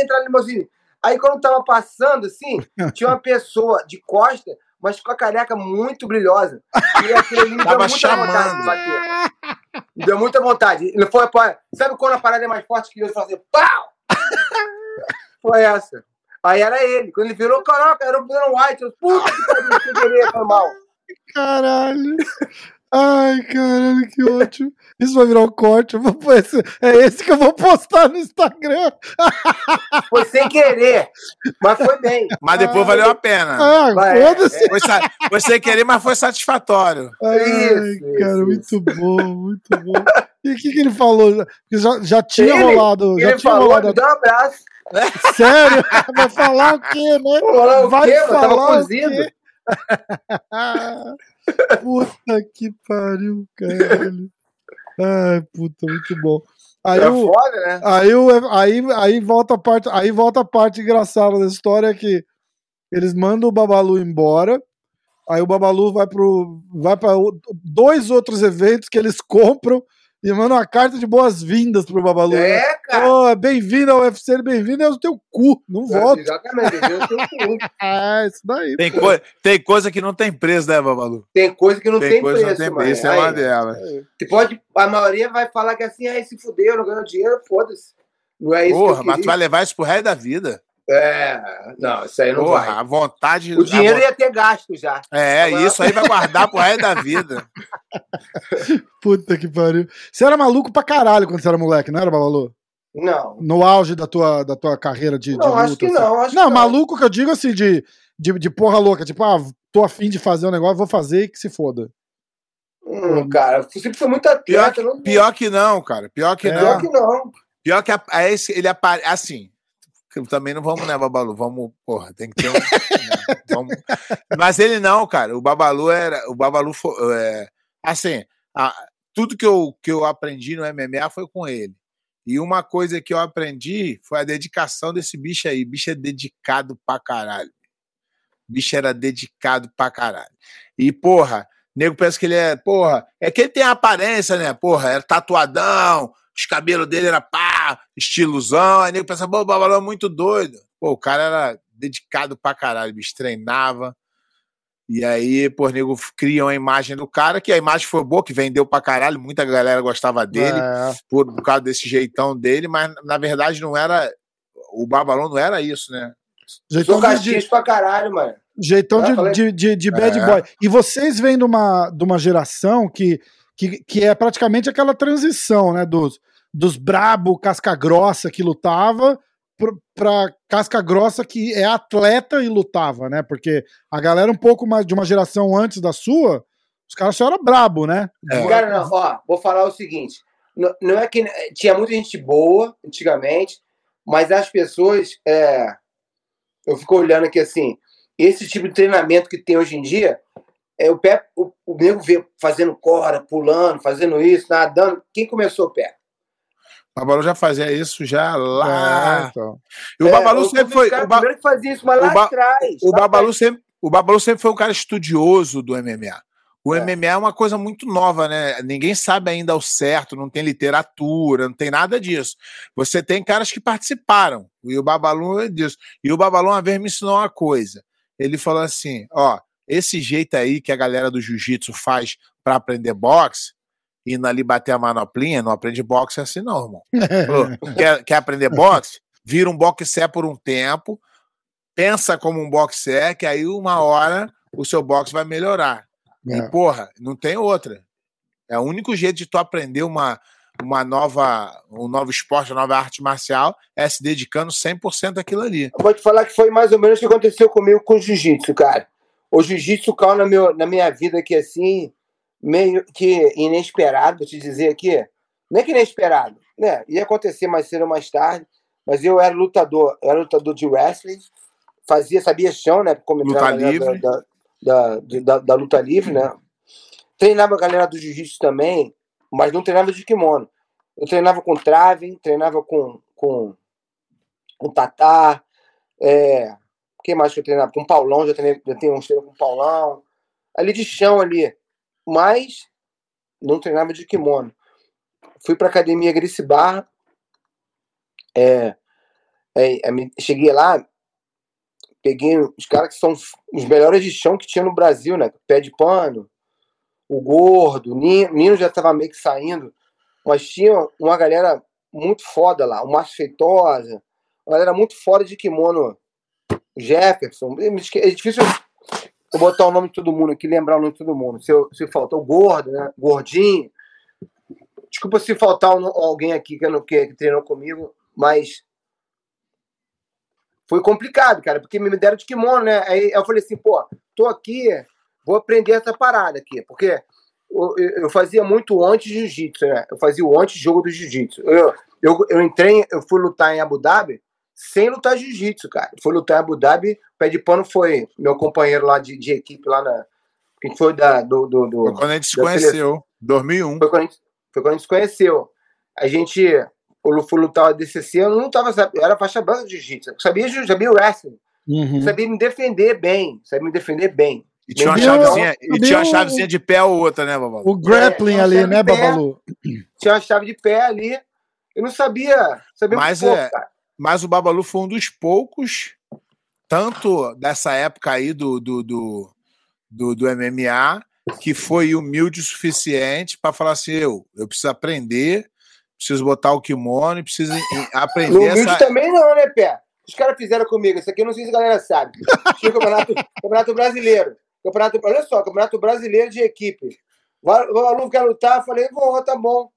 entrar na limousine. Aí, quando eu tava passando, assim, tinha uma pessoa de costa, mas com a careca muito brilhosa. E aquele ali me deu muita vontade de bater. Me deu muita vontade. Foi, sabe quando a parada é mais forte que eu fazer? Pau! Foi essa. Aí era ele. Quando ele virou, caraca, era o Bruno White. Eu, puta que pariu, sem querer, foi mal. Caralho. Ai, caralho, que ótimo. Isso vai virar um corte. É esse que eu vou postar no Instagram. Foi sem querer, mas foi bem. Mas depois valeu a pena. Foda-se. Foi sem querer, mas foi satisfatório. Ai, cara, muito bom. E o que ele falou? Já tinha rolado. Já tinha rolado. Me dá um abraço. Sério? Vai falar o quê, né? Vai falar o quê? Puta que pariu, caralho. Ai, puta, muito bom. Aí é foda, né? Aí volta a parte, engraçada da história, que eles mandam o Babalu embora. Aí o Babalu vai para dois outros eventos que eles compram. E manda uma carta de boas-vindas pro Babalu. É, né? Cara. Oh, bem-vindo ao UFC, bem-vindo ao teu cu. Não volto. Exatamente, bem-vindo ao teu cu. Isso daí. Tem coisa que não tem preço, né, Babalu? Tem coisa que não tem preço. Não tem preço, é uma dela. A maioria vai falar que assim, se fudeu, não ganhou dinheiro, foda-se. Não é isso. Porra, que mas tu vai levar isso pro resto da vida. É, não, isso aí não porra, vai. A vontade... O dinheiro ia ter gasto já. É, agora... isso aí vai guardar pro resto da vida. Puta que pariu. Você era maluco pra caralho quando você era moleque, não era, Babalu? Não. No auge da tua carreira de luta? Não, acho que não. Acho não, maluco que eu digo assim, de porra louca, tipo, ah, tô afim de fazer um negócio, vou fazer e que se foda. Cara, você sempre foi muito atleta. Pior que não, cara. Pior que não. Pior que ele aparece... Assim... Também não vamos, né, Babalu? Vamos, porra, tem que ter um. Né, vamos... Mas ele não, cara. O Babalu era. O Babalu foi. É, assim, tudo que eu aprendi no MMA foi com ele. E uma coisa que eu aprendi foi a dedicação desse bicho aí. O bicho é dedicado pra caralho. O bicho era dedicado pra caralho. E, porra, o nego pensa que ele é. Porra, é que ele tem a aparência, né? Porra, era tatuadão. Os cabelos dele era pá, estilosão. Aí o nego pensava, pô, o Babalu é muito doido. Pô, o cara era dedicado pra caralho, bicho, treinava. E aí, pô, o nego criam a imagem do cara, que a imagem foi boa, que vendeu pra caralho, muita galera gostava dele, por causa desse jeitão dele, mas na verdade não era. O Babalu não era isso, né? Sou castiço pra caralho, mano. Jeitão de bad boy. E vocês vêm de uma geração que é praticamente aquela transição, né, dos brabo, casca grossa que lutava pra casca grossa que é atleta e lutava, né, porque a galera um pouco mais de uma geração antes da sua, os caras só eram brabo, né? Cara, não, ó, vou falar o seguinte, não é que tinha muita gente boa antigamente, mas as pessoas, eu fico olhando aqui assim, esse tipo de treinamento que tem hoje em dia, o nego vê fazendo corda, pulando, fazendo isso, nadando. Quem começou o pé? O Babalu já fazia isso já lá. Então. E o Babalu sempre foi. O primeiro que fazia isso, mas lá atrás. O Babalu sempre foi um cara estudioso do MMA. O MMA é uma coisa muito nova, né? Ninguém sabe ainda ao certo, não tem literatura, não tem nada disso. Você tem caras que participaram. E o Babalu é disso. E o Babalu uma vez me ensinou uma coisa. Ele falou assim: ó. Esse jeito aí que a galera do jiu-jitsu faz pra aprender boxe, indo ali bater a manoplinha, não aprende boxe assim não, irmão. Quer aprender boxe? Vira um boxer por um tempo, pensa como um boxer, que aí uma hora o seu boxe vai melhorar. E porra, não tem outra. É o único jeito de tu aprender um novo esporte, uma nova arte marcial, é se dedicando 100% àquilo ali. Eu vou te falar que foi mais ou menos o que aconteceu comigo com o jiu-jitsu, cara. O jiu-jitsu caiu na minha vida aqui, assim, meio que inesperado, vou te dizer aqui. Não é que inesperado, né? Ia acontecer mais cedo ou mais tarde, mas eu era lutador de wrestling, sabia chão, né? Como luta livre. Da luta livre, né? Treinava a galera do jiu-jitsu também, mas não treinava de kimono. Eu treinava com trave, treinava com tatá, quem mais que eu treinava? Com o Paulão, já tenho um treino com o Paulão. Ali de chão, ali. Mas não treinava de kimono. Fui pra academia Gracie Barra. Cheguei lá, peguei os caras que são os melhores de chão que tinha no Brasil, né? Pé de Pano, o Gordo, o Nino já tava meio que saindo. Mas tinha uma galera muito foda lá. O Márcio Feitosa. Uma galera muito foda de kimono. Jefferson, é difícil eu botar o nome de todo mundo aqui, lembrar o nome de todo mundo. Se faltou o Gordo, né? Gordinho. Desculpa se faltar alguém aqui que treinou comigo, mas foi complicado, cara, porque me deram de kimono, né? Aí eu falei assim, pô, tô aqui, vou aprender essa parada aqui, porque eu fazia muito anti-jiu-jitsu, né? Eu fazia o anti-jogo do jiu-jitsu. Eu fui lutar em Abu Dhabi sem lutar jiu-jitsu, cara. Foi lutar em Abu Dhabi, Pé de Pano foi meu companheiro lá de equipe, lá na... Que foi foi quando a gente se conheceu, 2001. Foi quando a gente se conheceu. A gente... Eu fui lutar o ADCC, eu não lutava, eu era faixa branca de jiu-jitsu. Eu sabia wrestling. Uhum. Sabia me defender bem. E tinha uma chavezinha, de pé ou outra, né, Babalu? O grappling ali, né, Babalu? Tinha uma chave de pé ali. Eu não sabia mas muito pouco, cara. Mas o Babalu foi um dos poucos, tanto dessa época aí do MMA, que foi humilde o suficiente para falar assim, eu preciso aprender preciso botar o kimono e preciso aprender. No vídeo também não, né, Pé? Os caras fizeram comigo. Isso aqui eu não sei se a galera sabe. Tinha campeonato brasileiro. Olha só, campeonato brasileiro de equipe. O aluno quer lutar, eu falei, vou, tá bom.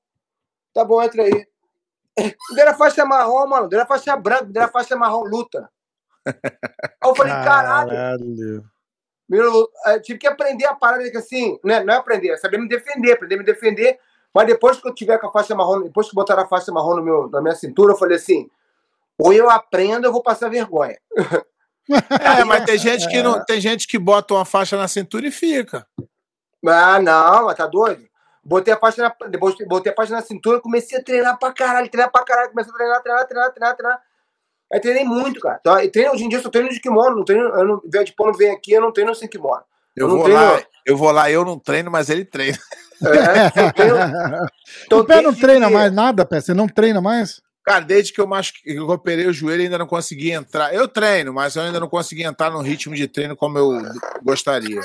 Tá bom, entra aí. Deram a faixa marrom, mano. Deram a faixa branca, deram a faixa marrom, luta. Aí eu falei, caralho. Eu tive que aprender a parada, assim, né? Não é aprender, é saber me defender, aprender a me defender. Mas depois que eu tiver com a faixa marrom, depois que botaram a faixa marrom no meu, na minha cintura, eu falei assim, ou eu aprendo, eu vou passar vergonha. É, mas tem gente que não, tem gente que bota uma faixa na cintura e fica. Ah, não, mas tá doido? Botei a faixa na cintura, comecei a treinar pra caralho, comecei a treinar. Aí treinei muito, cara. Então, hoje em dia eu só treino de kimono, não treino, eu não, de pano vem aqui, eu não treino sem kimono. Eu não treino, mas ele treina. O Pé não treina mais nada, Pé? Você não treina mais? Cara, desde que eu operei o joelho, ainda não consegui entrar. Eu treino, mas eu ainda não consegui entrar no ritmo de treino como eu gostaria.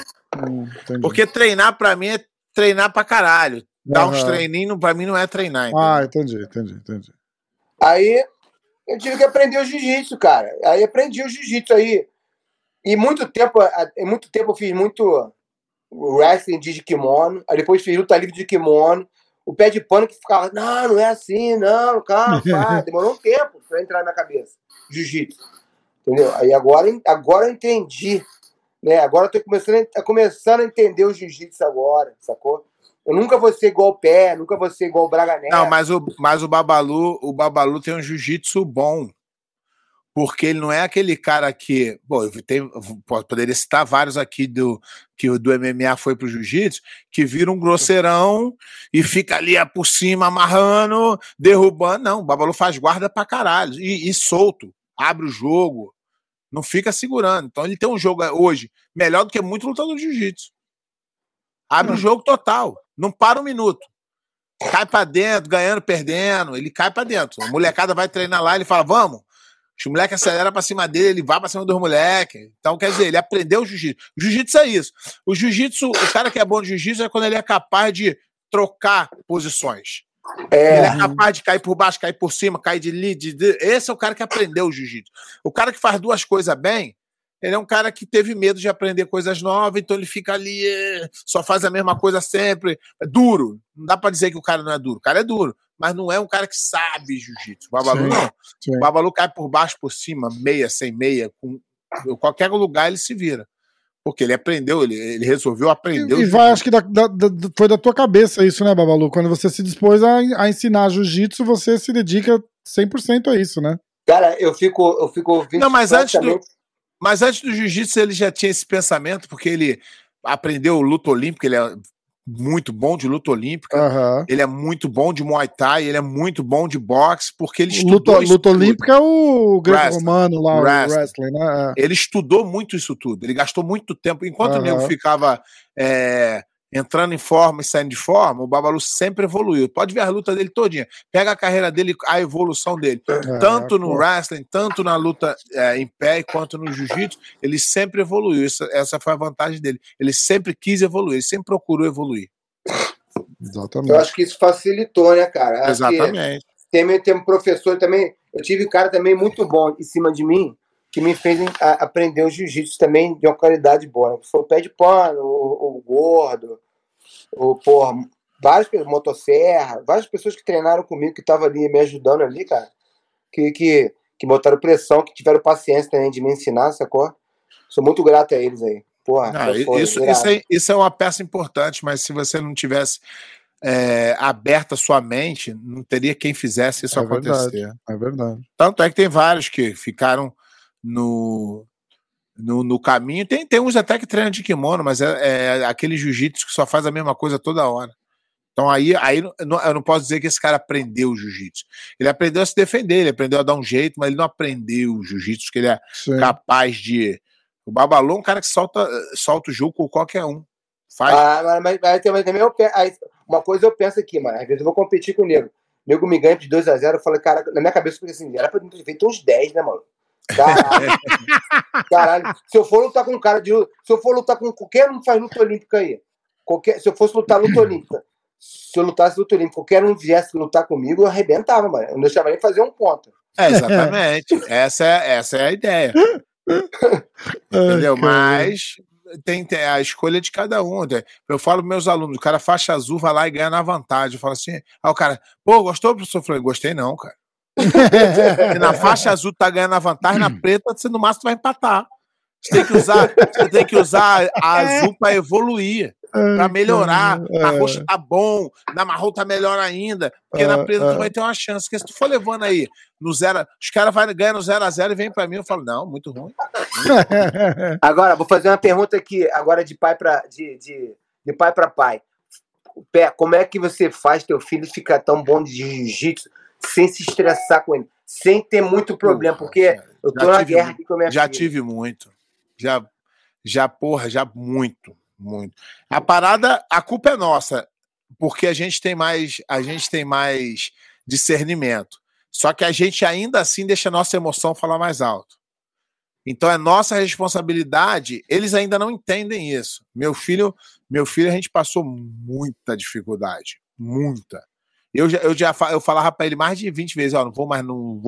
Porque treinar pra mim é treinar pra caralho. Dar uns treininhos pra mim não é treinar. Entendeu? Ah, entendi. Aí eu tive que aprender o jiu-jitsu, cara. Aí aprendi o jiu-jitsu aí. E muito tempo eu fiz muito wrestling de kimono. Aí depois fiz luta livre de kimono. O Pé de Pano que ficava, não é assim, não, calma, pá. Demorou um tempo pra entrar na minha cabeça. Jiu-jitsu. Entendeu? Aí agora eu entendi. Né? Agora eu tô começando a entender o jiu-jitsu agora, sacou? Eu nunca vou ser igual o Pé, nunca vou ser igual o Braga Neto. Não, mas o Babalu tem um jiu-jitsu bom. Porque ele não é aquele cara que... Bom, poderia citar vários aqui do MMA foi pro jiu-jitsu, que vira um grosseirão e fica ali por cima, amarrando, derrubando. Não, o Babalu faz guarda pra caralho. E solto. Abre o jogo. Não fica segurando. Então ele tem um jogo hoje melhor do que muito lutador de jiu-jitsu. Abre o jogo total. Não para um minuto. Cai pra dentro, ganhando, perdendo. Ele cai pra dentro. A molecada vai treinar lá, ele fala, vamos. Os moleques aceleram pra cima dele, ele vai pra cima dos moleques. Então, quer dizer, ele aprendeu o jiu-jitsu. O jiu-jitsu é isso. O jiu-jitsu, o cara que é bom de jiu-jitsu é quando ele é capaz de trocar posições. É. Ele é capaz de cair por baixo, cair por cima, cair de lead. Esse é o cara que aprendeu o jiu-jitsu. O cara que faz duas coisas bem, ele é um cara que teve medo de aprender coisas novas, então ele fica ali, só faz a mesma coisa sempre. É duro. Não dá pra dizer que o cara não é duro. O cara é duro. Mas não é um cara que sabe jiu-jitsu. Babalu não. O Babalu cai por baixo, por cima, meia, sem meia, com qualquer lugar ele se vira. Porque ele aprendeu, ele resolveu aprender. E vai, acho que foi da tua cabeça isso, né, Babalu? Quando você se dispôs a ensinar jiu-jitsu, você se dedica 100% a isso, né? Cara, eu fico ouvindo... Não, mas antes do jiu-jitsu ele já tinha esse pensamento, porque ele aprendeu luta olímpica, ele é muito bom de luta olímpica, ele é muito bom de Muay Thai, ele é muito bom de boxe, porque ele estudou... Luta olímpica é o greco-romano lá, o wrestling, né? Ele estudou muito isso tudo, ele gastou muito tempo. Enquanto o nego ficava entrando em forma e saindo de forma, o Babalu sempre evoluiu. Pode ver a luta dele todinha, pega a carreira dele, a evolução dele, tanto no wrestling, tanto na luta em pé, quanto no jiu-jitsu, ele sempre evoluiu. Essa foi a vantagem dele, ele sempre quis evoluir, ele sempre procurou evoluir. Exatamente. Eu acho que isso facilitou, né, cara? Exatamente. Tem um professor também, eu tive um cara também muito bom em cima de mim, que me fez aprender o jiu-jitsu também de uma qualidade boa, foi o Pé de Pano, o Gordo, várias pessoas, Motosserra, várias pessoas que treinaram comigo, que estavam ali me ajudando ali, cara, que botaram pressão, que tiveram paciência também de me ensinar, sacou? Sou muito grato a eles aí. Porra, não, isso é uma peça importante, mas se você não tivesse aberta sua mente, não teria quem fizesse isso acontecer. Verdade, é verdade. Tanto é que tem vários que ficaram no caminho, tem uns até que treinam de kimono, mas é aquele jiu-jitsu que só faz a mesma coisa toda hora. Então aí eu não posso dizer que esse cara aprendeu o jiu-jitsu. Ele aprendeu a se defender, ele aprendeu a dar um jeito, mas ele não aprendeu o jiu-jitsu, que ele é capaz de... O Babalu é um cara que solta o jogo com qualquer um. Faz. Ah, mas também uma coisa eu penso aqui, mano, às vezes eu vou competir com o nego. O nego me ganha de 2-0, eu falo, cara, na minha cabeça eu falei assim, era pra ter feito uns 10, né, mano? Caralho. Se eu for lutar com um cara de luta, se eu for lutar com qualquer um que faz luta olímpica aí, se eu fosse lutar luta olímpica, se eu lutasse luta olímpica, qualquer um viesse lutar comigo, eu arrebentava, mano. Eu não deixava nem fazer um ponto. É, exatamente. Essa é a ideia. Entendeu? Ai, mas tem a escolha de cada um. Eu falo pros meus alunos, o cara faixa azul vai lá e ganha na vantagem. Eu falo assim, ah, o cara, pô, gostou, professor? Eu falei, gostei não, cara. Na faixa azul tá ganhando na vantagem, na preta você no máximo vai empatar. Você tem que usar a azul pra evoluir, pra melhorar. Na roxa tá bom, na marrom tá melhor ainda, porque na preta tu vai ter uma chance. Porque se tu for levando aí no zero, os caras ganham no 0-0 e vem pra mim, eu falo, não, muito ruim. Agora, vou fazer uma pergunta aqui, agora de pai pra pai. Pé, como é que você faz teu filho ficar tão bom de jiu-jitsu sem se estressar com ele, sem ter muito problema, porque eu tô na guerra aqui com a minha filha. Já tive muito. Já muito. A parada, a culpa é nossa, porque a gente tem mais discernimento. Só que a gente ainda assim deixa a nossa emoção falar mais alto. Então é nossa responsabilidade, eles ainda não entendem isso. Meu filho, a gente passou muita dificuldade, muita. Eu falava pra ele mais de 20 vezes, ó, não vou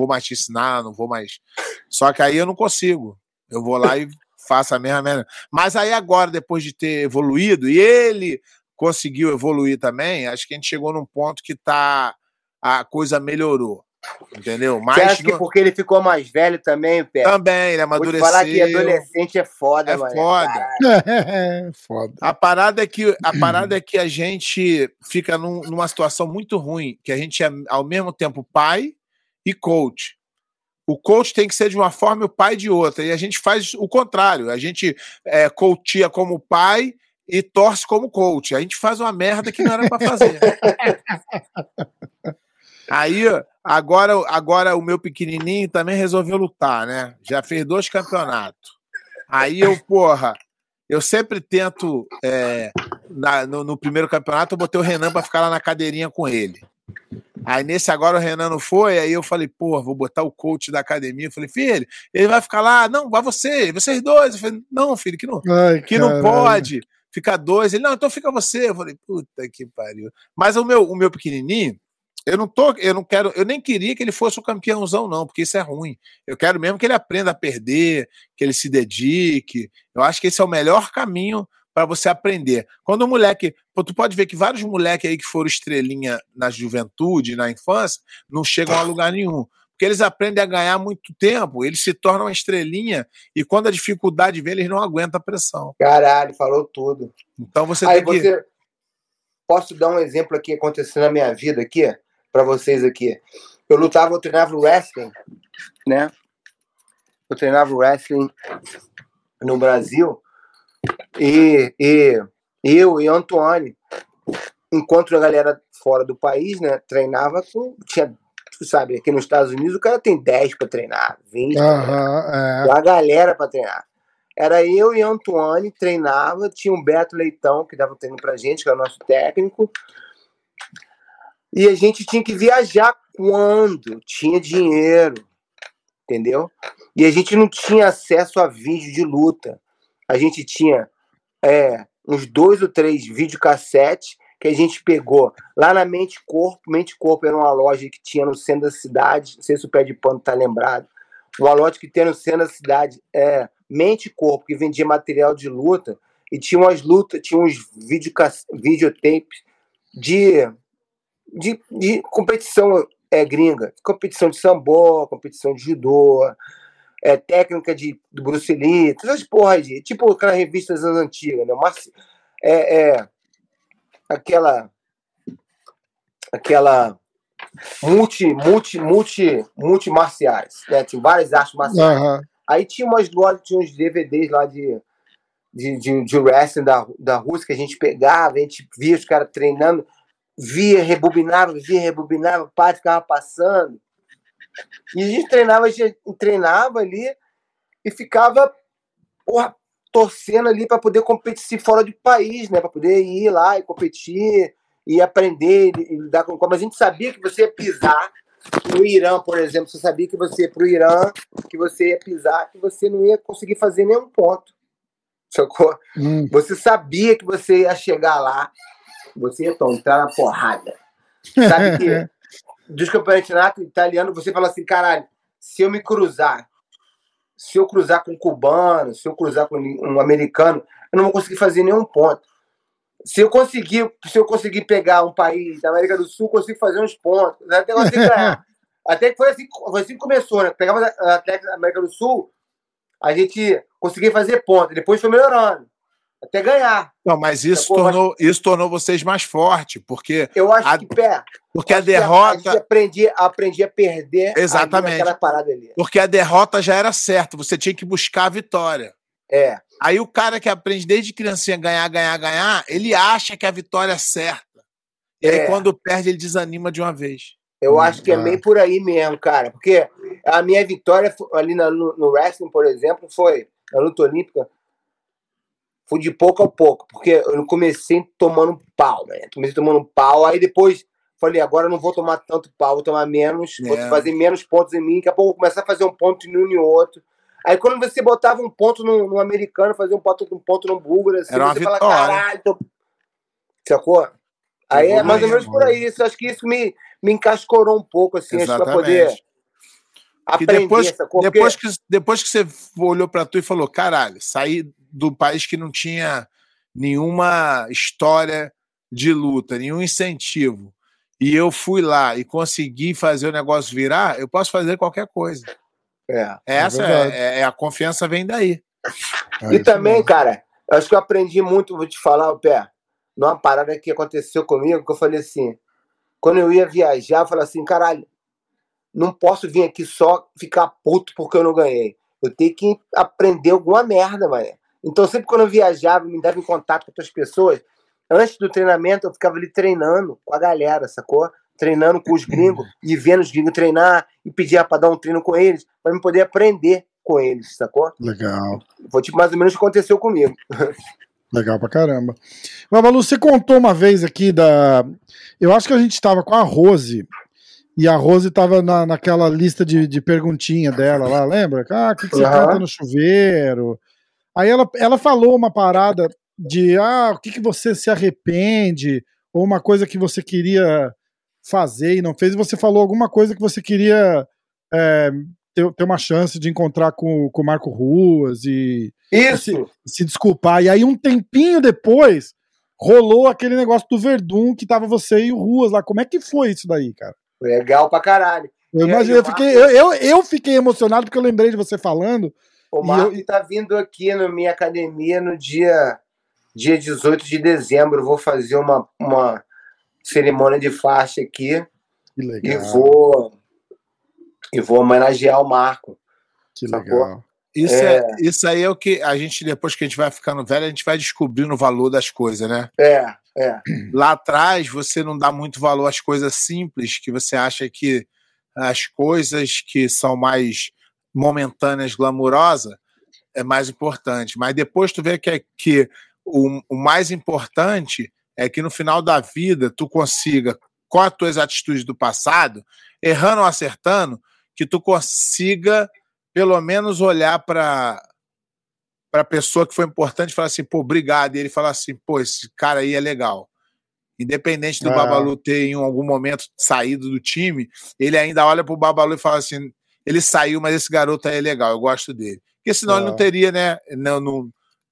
mais te ensinar, não vou mais. Só que aí eu não consigo. Eu vou lá e faço a mesma. Mas aí agora, depois de ter evoluído, e ele conseguiu evoluir também, acho que a gente chegou num ponto que tá. A coisa melhorou. Entendeu? Mas você acha que porque ele ficou mais velho também, Pé? Também, ele amadureceu. Vou te falar que adolescente é foda, mano. É foda. É foda. A parada é que a gente fica numa situação muito ruim, que a gente é, ao mesmo tempo, pai e coach. O coach tem que ser de uma forma e o pai de outra. E a gente faz o contrário. A gente coachia como pai e torce como coach. A gente faz uma merda que não era pra fazer. Aí, agora o meu pequenininho também resolveu lutar, né? Já fez 2 campeonatos. Aí eu sempre tento... No primeiro campeonato eu botei o Renan pra ficar lá na cadeirinha com ele. Aí nesse agora o Renan não foi, aí eu falei, vou botar o coach da academia. Eu falei, filho, ele vai ficar lá. Não, vai você, vocês dois. Eu falei, não, filho, que não pode. Fica 2. Ele, não, então fica você. Eu falei, puta que pariu. Mas o meu pequenininho, eu nem queria que ele fosse o campeãozão, não, porque isso é ruim. Eu quero mesmo que ele aprenda a perder, que ele se dedique. Eu acho que esse é o melhor caminho para você aprender. Quando o moleque, tu pode ver que vários moleques aí que foram estrelinha na juventude, na infância, não chegam a lugar nenhum. Porque eles aprendem a ganhar muito tempo, eles se tornam uma estrelinha e quando a dificuldade vem, eles não aguentam a pressão. Caralho, falou tudo. Então você aí tem que... Posso dar um exemplo aqui acontecendo na minha vida aqui? Pra vocês aqui. Eu treinava wrestling, né? Eu treinava wrestling no Brasil e eu e Antônio, enquanto a galera fora do país, né, treinava com... Tinha, sabe, aqui nos Estados Unidos o cara tem 10 pra treinar, 20 pra treinar. É. A galera pra treinar. Era eu e Antônio, treinava, tinha o Beto Leitão que dava treino pra gente, que era o nosso técnico. E a gente tinha que viajar quando tinha dinheiro, entendeu? E a gente não tinha acesso a vídeo de luta. A gente tinha uns 2 ou 3 videocassetes que a gente pegou lá na Mente Corpo. Mente Corpo era uma loja que tinha no centro da cidade, não sei se o Pé de Pano tá lembrado, uma loja que tem no centro da cidade, Mente Corpo, que vendia material de luta e tinha umas lutas, tinha uns videotapes de competição gringa, competição de sambo, competição de judô, técnica de Bruce Lee, essas porra de, tipo aquelas revistas antigas, né? Mas, aquela multimarciais, né? Tinha várias artes marciais. Uhum. Aí tinha umas lojas, tinha uns DVDs lá de wrestling da Rússia que a gente pegava, a gente via os caras treinando, via, rebobinava, o padre ficava passando. E a gente treinava ali e ficava, torcendo ali para poder competir fora do país, né? Para poder ir lá e competir e aprender e lidar com... Mas a gente sabia que você ia pisar no Irã, por exemplo. Você sabia que você ia pro Irã, que você ia pisar, que você não ia conseguir fazer nenhum ponto. Sacou? Você sabia que você ia chegar lá. você ia entrar na porrada. Sabe que dos campeonatos italianos, você fala assim, caralho, se eu cruzar com um cubano, se eu cruzar com um americano, eu não vou conseguir fazer nenhum ponto. Se eu conseguir pegar um país da América do Sul, eu consigo fazer uns pontos. Até que foi assim que começou, né? Pegava atletas da América do Sul, a gente conseguia fazer ponto. Depois foi melhorando. Até ganhar. Não, mas isso tornou vocês mais fortes, porque... Eu acho que a derrota... A gente aprendia a perder. Exatamente. Naquela parada ali. Porque a derrota já era certa, você tinha que buscar a vitória. É. Aí o cara que aprende desde criancinha a ganhar, ele acha que a vitória é certa. E aí quando perde, ele desanima de uma vez. Eu acho que é meio por aí mesmo, cara. Porque a minha vitória ali no wrestling, por exemplo, foi na luta olímpica. Fui de pouco a pouco, porque eu comecei tomando pau, né? Aí depois falei, agora eu não vou tomar tanto pau, vou tomar menos, vou fazer menos pontos em mim, daqui a pouco eu vou começar a fazer um ponto em um e outro. Aí quando você botava um ponto no americano, fazia um ponto no búlgaro, assim, você fala, caralho, sacou? Aí é mais ou menos por aí, isso, acho que isso me encascorou um pouco, assim, acho que pra poder aprender, sacou? Depois que você olhou pra tu e falou, caralho, saí do país que não tinha nenhuma história de luta, nenhum incentivo, e eu fui lá e consegui fazer o negócio virar, eu posso fazer qualquer coisa. A confiança vem daí. E também, mesmo. Cara, eu acho que eu aprendi muito, vou te falar, Pé, numa parada que aconteceu comigo, que eu falei assim, quando eu ia viajar, eu falei assim, caralho, não posso vir aqui só ficar puto porque eu não ganhei. Eu tenho que aprender alguma merda, mano. Então, sempre quando eu viajava, me dava em contato com outras pessoas, antes do treinamento, eu ficava ali treinando com a galera, sacou? Treinando com os gringos e vendo os gringos treinar e pedia pra dar um treino com eles, pra eu poder aprender com eles, sacou? Legal. Foi tipo mais ou menos o que aconteceu comigo. Legal pra caramba. Babalu, você contou uma vez aqui da... Eu acho que a gente tava com a Rose... E a Rose tava naquela lista de perguntinha dela lá, lembra? Ah, o que você canta no chuveiro? Aí ela falou uma parada de, o que você se arrepende? Ou uma coisa que você queria fazer e não fez. E você falou alguma coisa que você queria ter uma chance de encontrar com o Marco Ruas e se desculpar. E aí um tempinho depois, rolou aquele negócio do Verdun que tava você e o Ruas lá. Como é que foi isso daí, cara? Legal pra caralho. Eu fiquei emocionado porque eu lembrei de você falando. O Marco tá vindo aqui na minha academia no dia 18 de dezembro. Eu vou fazer uma cerimônia de faixa aqui. Que legal. E vou homenagear o Marco. Que legal. Isso aí é o que a gente, depois que a gente vai ficando velho, a gente vai descobrindo o valor das coisas, né? Lá atrás você não dá muito valor às coisas simples, que você acha que as coisas que são mais momentâneas, glamourosas, é mais importante. Mas depois tu vê que o mais importante é que no final da vida tu consiga, com as tuas atitudes do passado, errando ou acertando, que tu consiga pelo menos olhar para a pessoa que foi importante e falar assim, pô, obrigado. E ele falar assim, pô, esse cara aí é legal. Independente do Babalu ter em algum momento saído do time, ele ainda olha pro Babalu e fala assim, ele saiu, mas esse garoto aí é legal, eu gosto dele. Porque senão ele não teria, né?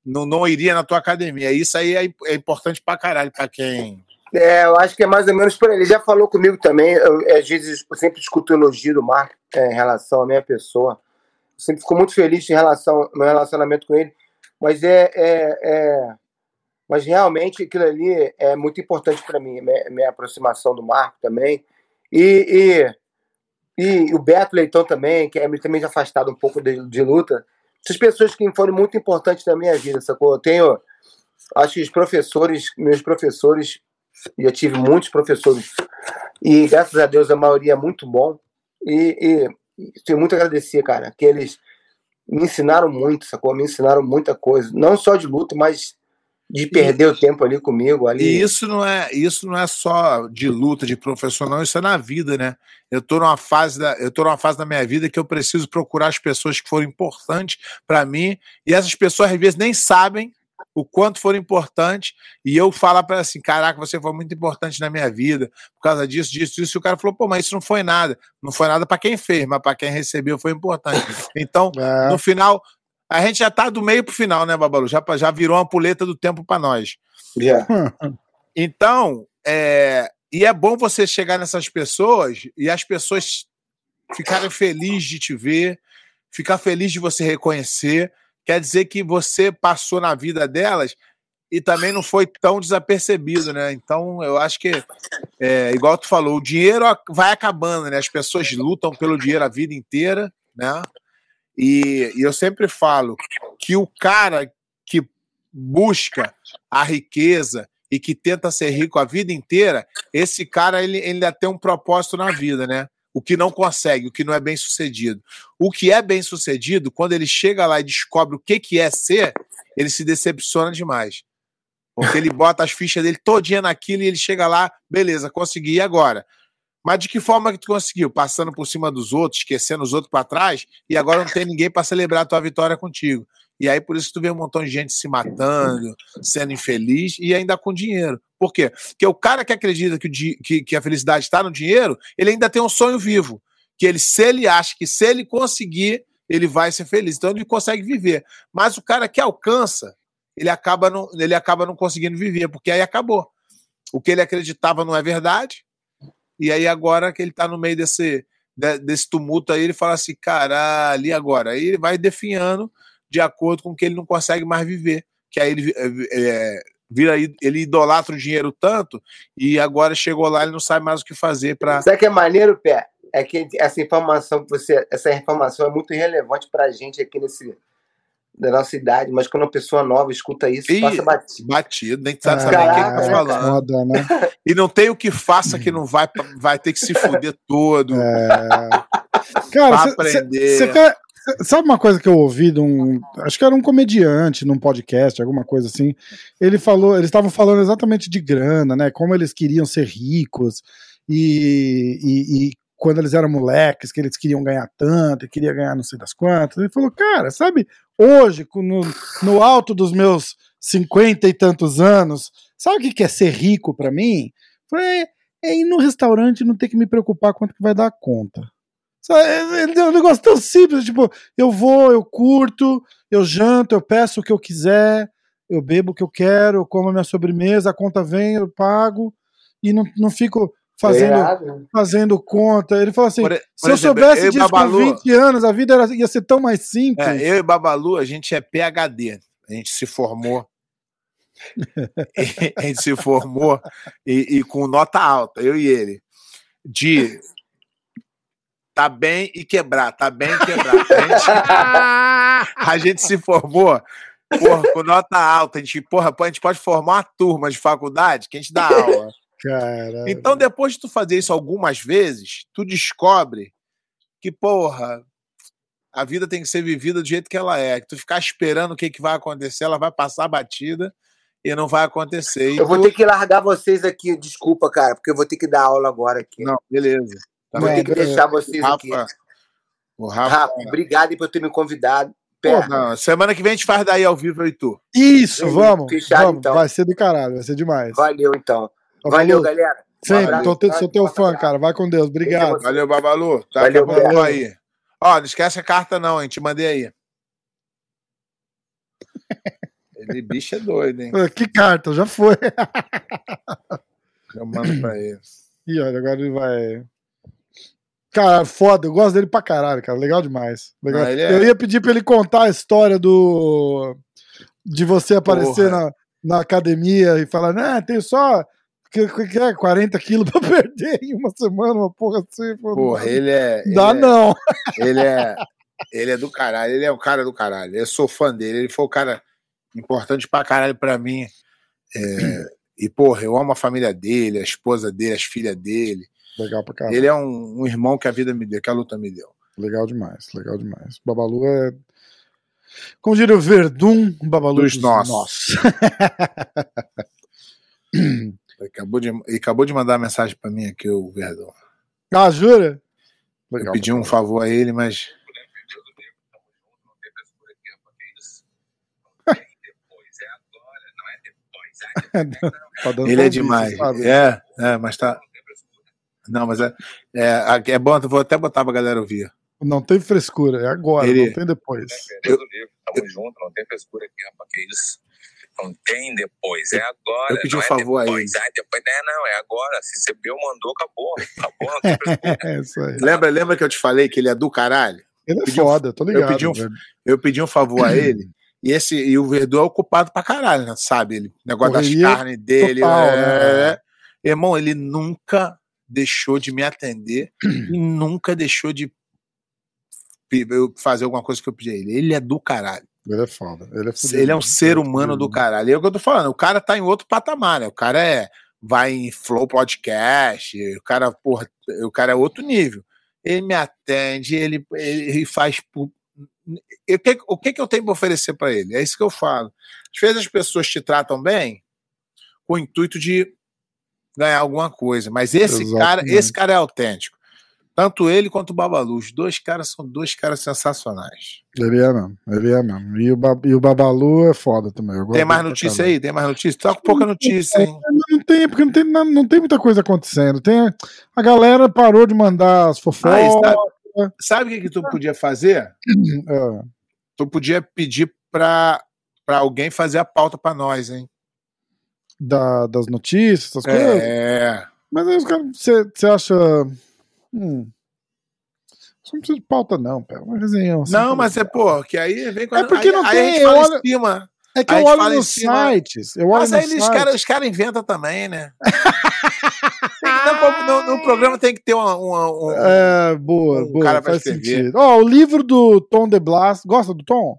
Não iria na tua academia. Isso aí é importante pra caralho, pra quem... eu acho que é mais ou menos por ele. Ele já falou comigo também, às vezes eu sempre escuto elogio do Marco em relação à minha pessoa. Sempre fico muito feliz em relação ao meu relacionamento com ele, mas mas realmente aquilo ali é muito importante para mim, minha aproximação do Marco também, e o Beto Leitão também, que é também já afastado um pouco de luta, essas pessoas que foram muito importantes na minha vida, sacou? Eu tenho, acho que os professores, meus professores, eu tive muitos professores, e graças a Deus a maioria é muito bom, tenho muito a agradecer, cara, que eles me ensinaram muito, sacou? Me ensinaram muita coisa, não só de luta, mas de perder o tempo ali comigo. E isso não é só de luta, de professor, não, isso é na vida, né? Eu tô numa fase da minha vida que eu preciso procurar as pessoas que foram importantes pra mim, e essas pessoas às vezes nem sabem o quanto foram importantes, e eu falar para assim, caraca, você foi muito importante na minha vida, por causa disso, disso, disso, e o cara falou, pô, mas isso não foi nada. Não foi nada para quem fez, mas para quem recebeu foi importante. Então, no final, a gente já tá do meio pro final, né, Babalu? Já virou uma puleta do tempo para nós. Yeah. Então, e é bom você chegar nessas pessoas e as pessoas ficarem felizes de te ver, ficar feliz de você reconhecer. Quer dizer que você passou na vida delas e também não foi tão desapercebido, né? Então, eu acho que, igual tu falou, o dinheiro vai acabando, né? As pessoas lutam pelo dinheiro a vida inteira, né? E eu sempre falo que o cara que busca a riqueza e que tenta ser rico a vida inteira, esse cara, ele ainda tem um propósito na vida, né? O que não consegue, o que não é bem sucedido. O que é bem sucedido, quando ele chega lá e descobre o que é ser, ele se decepciona demais. Porque ele bota as fichas dele todinha naquilo e ele chega lá, beleza, consegui, e agora? Mas de que forma que tu conseguiu? Passando por cima dos outros, esquecendo os outros para trás, e agora não tem ninguém para celebrar a tua vitória contigo. E aí por isso que tu vê um montão de gente se matando, sendo infeliz e ainda com dinheiro. Por quê? Porque o cara que acredita que a felicidade está no dinheiro, ele ainda tem um sonho vivo, que ele, se ele acha que se ele conseguir, ele vai ser feliz. Então ele consegue viver. Mas o cara que alcança, ele acaba não conseguindo viver, porque aí acabou. O que ele acreditava não é verdade, e aí agora que ele está no meio desse tumulto aí, ele fala assim, caralho, e agora? Aí ele vai definhando de acordo com que ele não consegue mais viver. Que aí ele vira, ele idolatra o dinheiro tanto e agora chegou lá, ele não sabe mais o que fazer para... Sabe que é maneiro, Pé? É que essa informação é muito relevante pra gente aqui da nossa idade, mas quando uma pessoa nova escuta isso, passa batido. Batido, nem sabe saber quem tá falando. Foda, né? E não tem o que faça que não vai ter que se fuder todo. Cara, você tá... Sabe uma coisa que eu ouvi de um... Acho que era um comediante num podcast, alguma coisa assim. Ele falou... Eles estavam falando exatamente de grana, né? Como eles queriam ser ricos e quando eles eram moleques, que eles queriam ganhar tanto e queriam ganhar não sei das quantas. Ele falou, cara, sabe? Hoje, no alto dos meus 50 e tantos anos, sabe o que é ser rico pra mim? É ir no restaurante e não ter que me preocupar quanto que vai dar a conta. É um negócio tão simples, tipo, eu vou, eu curto, eu janto, eu peço o que eu quiser, eu bebo o que eu quero, eu como a minha sobremesa, a conta vem, eu pago, e não fico fazendo conta. Ele falou assim, se eu soubesse disso Babalu, com 20 anos, a vida ia ser tão mais simples. Eu e Babalu, a gente é PhD, a gente se formou. A gente se formou e com nota alta, eu e ele, de... Tá bem e quebrar, tá bem e quebrar. A gente se formou, porra, com nota alta. A gente pode formar uma turma de faculdade que a gente dá aula. Caramba. Então, depois de tu fazer isso algumas vezes, tu descobre que, porra, a vida tem que ser vivida do jeito que ela é. Que tu ficar esperando o que vai acontecer, ela vai passar batida e não vai acontecer. Eu vou ter que largar vocês aqui, desculpa, cara, porque eu vou ter que dar aula agora aqui. Não, beleza. Vou ter que deixar vocês aqui. Rafa, obrigado por ter me convidado. Semana que vem a gente faz daí ao vivo, eu e tu. Isso, vamos. Fechado, vamos então. Vai ser do caralho, vai ser demais. Valeu, então. Valeu, galera. Sempre, sou teu fã, cara. Vai com Deus, obrigado. Valeu, Babalu. Tá, valeu, Babalu aí. Ó, não esquece a carta não, hein? Te mandei aí. Ele bicho é doido, hein? Que carta? Já foi. Eu mando pra ele. Ih, olha, agora ele vai... Cara, foda, eu gosto dele pra caralho, cara, legal demais. Legal. Eu ia pedir pra ele contar a história de você aparecer na academia e falar, né, tem só 40 quilos pra perder em uma semana, uma porra assim. Porra, mano. Ele é... Dá ele não. Ele é do caralho, ele é um cara do caralho, eu sou fã dele, ele foi um cara importante pra caralho pra mim. E, porra, eu amo a família dele, a esposa dele, as filhas dele. Legal pra caralho. Ele é um irmão que a vida me deu, que a luta me deu. Legal demais, legal demais. Babalu é, como diria o Verdun, Babalu dos nossos. Acabou de mandar mensagem pra mim aqui, o Verdun. Ah, jura? Legal, eu pedi um favor a ele, mas... Ele é demais. Mas tá. Não, mas é bom, eu vou até botar pra galera ouvir. Não tem frescura, é agora, não tem depois. Tamo junto, não tem frescura aqui, rapaz, que isso? Não tem depois, é agora. Eu pedi um favor aí. É agora. Se você mandou, acabou. Acabou, não tem frescura. É isso aí. Lembra que eu te falei que ele é do caralho? Ele é foda, tô ligado. Eu pedi um favor a ele. E o Verdun é ocupado pra caralho, né? Sabe? Ele, o negócio das carnes dele. Total, né? Irmão, ele nunca deixou de me atender e nunca deixou de fazer alguma coisa que eu pedi a ele. Ele é do caralho. Ele é foda. Ele é um ser humano do caralho. É o que eu tô falando. O cara tá em outro patamar, né? O cara vai em Flow Podcast. O cara é outro nível. Ele me atende, ele faz... O que eu tenho para oferecer para ele? É isso que eu falo. Às vezes as pessoas te tratam bem com o intuito de ganhar alguma coisa, mas esse cara é autêntico. Tanto ele quanto o Babalu. Os dois caras são dois caras sensacionais. Ele é mesmo. E o Babalu é foda também. Tem mais notícia aí? Tem mais notícia? Tá com pouca notícia, hein? Não tem, porque não tem muita coisa acontecendo. A galera parou de mandar as fofocas. Sabe o que tu podia fazer? Tu podia pedir pra alguém fazer a pauta pra nós, hein? Das notícias, essas coisas? Mas aí os caras, você acha... Não precisa de pauta não, pô. Uma resenha. Não, mas que aí vem com a... É porque aí, não tem... Aí a gente fala em cima. É que eu olho nos sites. Mas aí os caras inventam também, né? No programa tem que ter boa, cara faz sentido. O livro do Tom de Blas. Gosta do Tom?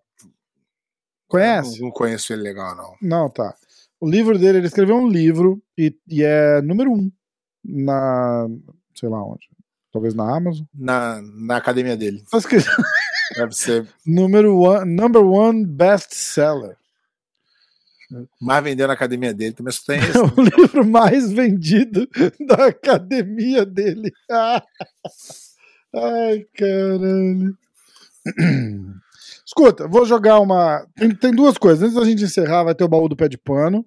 Conhece? Não conheço ele legal, não. Não, tá. O livro dele, ele escreveu um livro e é número 1 na... sei lá onde. Talvez na Amazon. Na academia dele. Deve ser. Number 1 best seller. Mais vendido na academia dele, também só tem esse. É o livro mais vendido da academia dele. Ai, caralho. Escuta, vou jogar uma... Tem duas coisas. Antes da gente encerrar, vai ter o baú do pé de pano.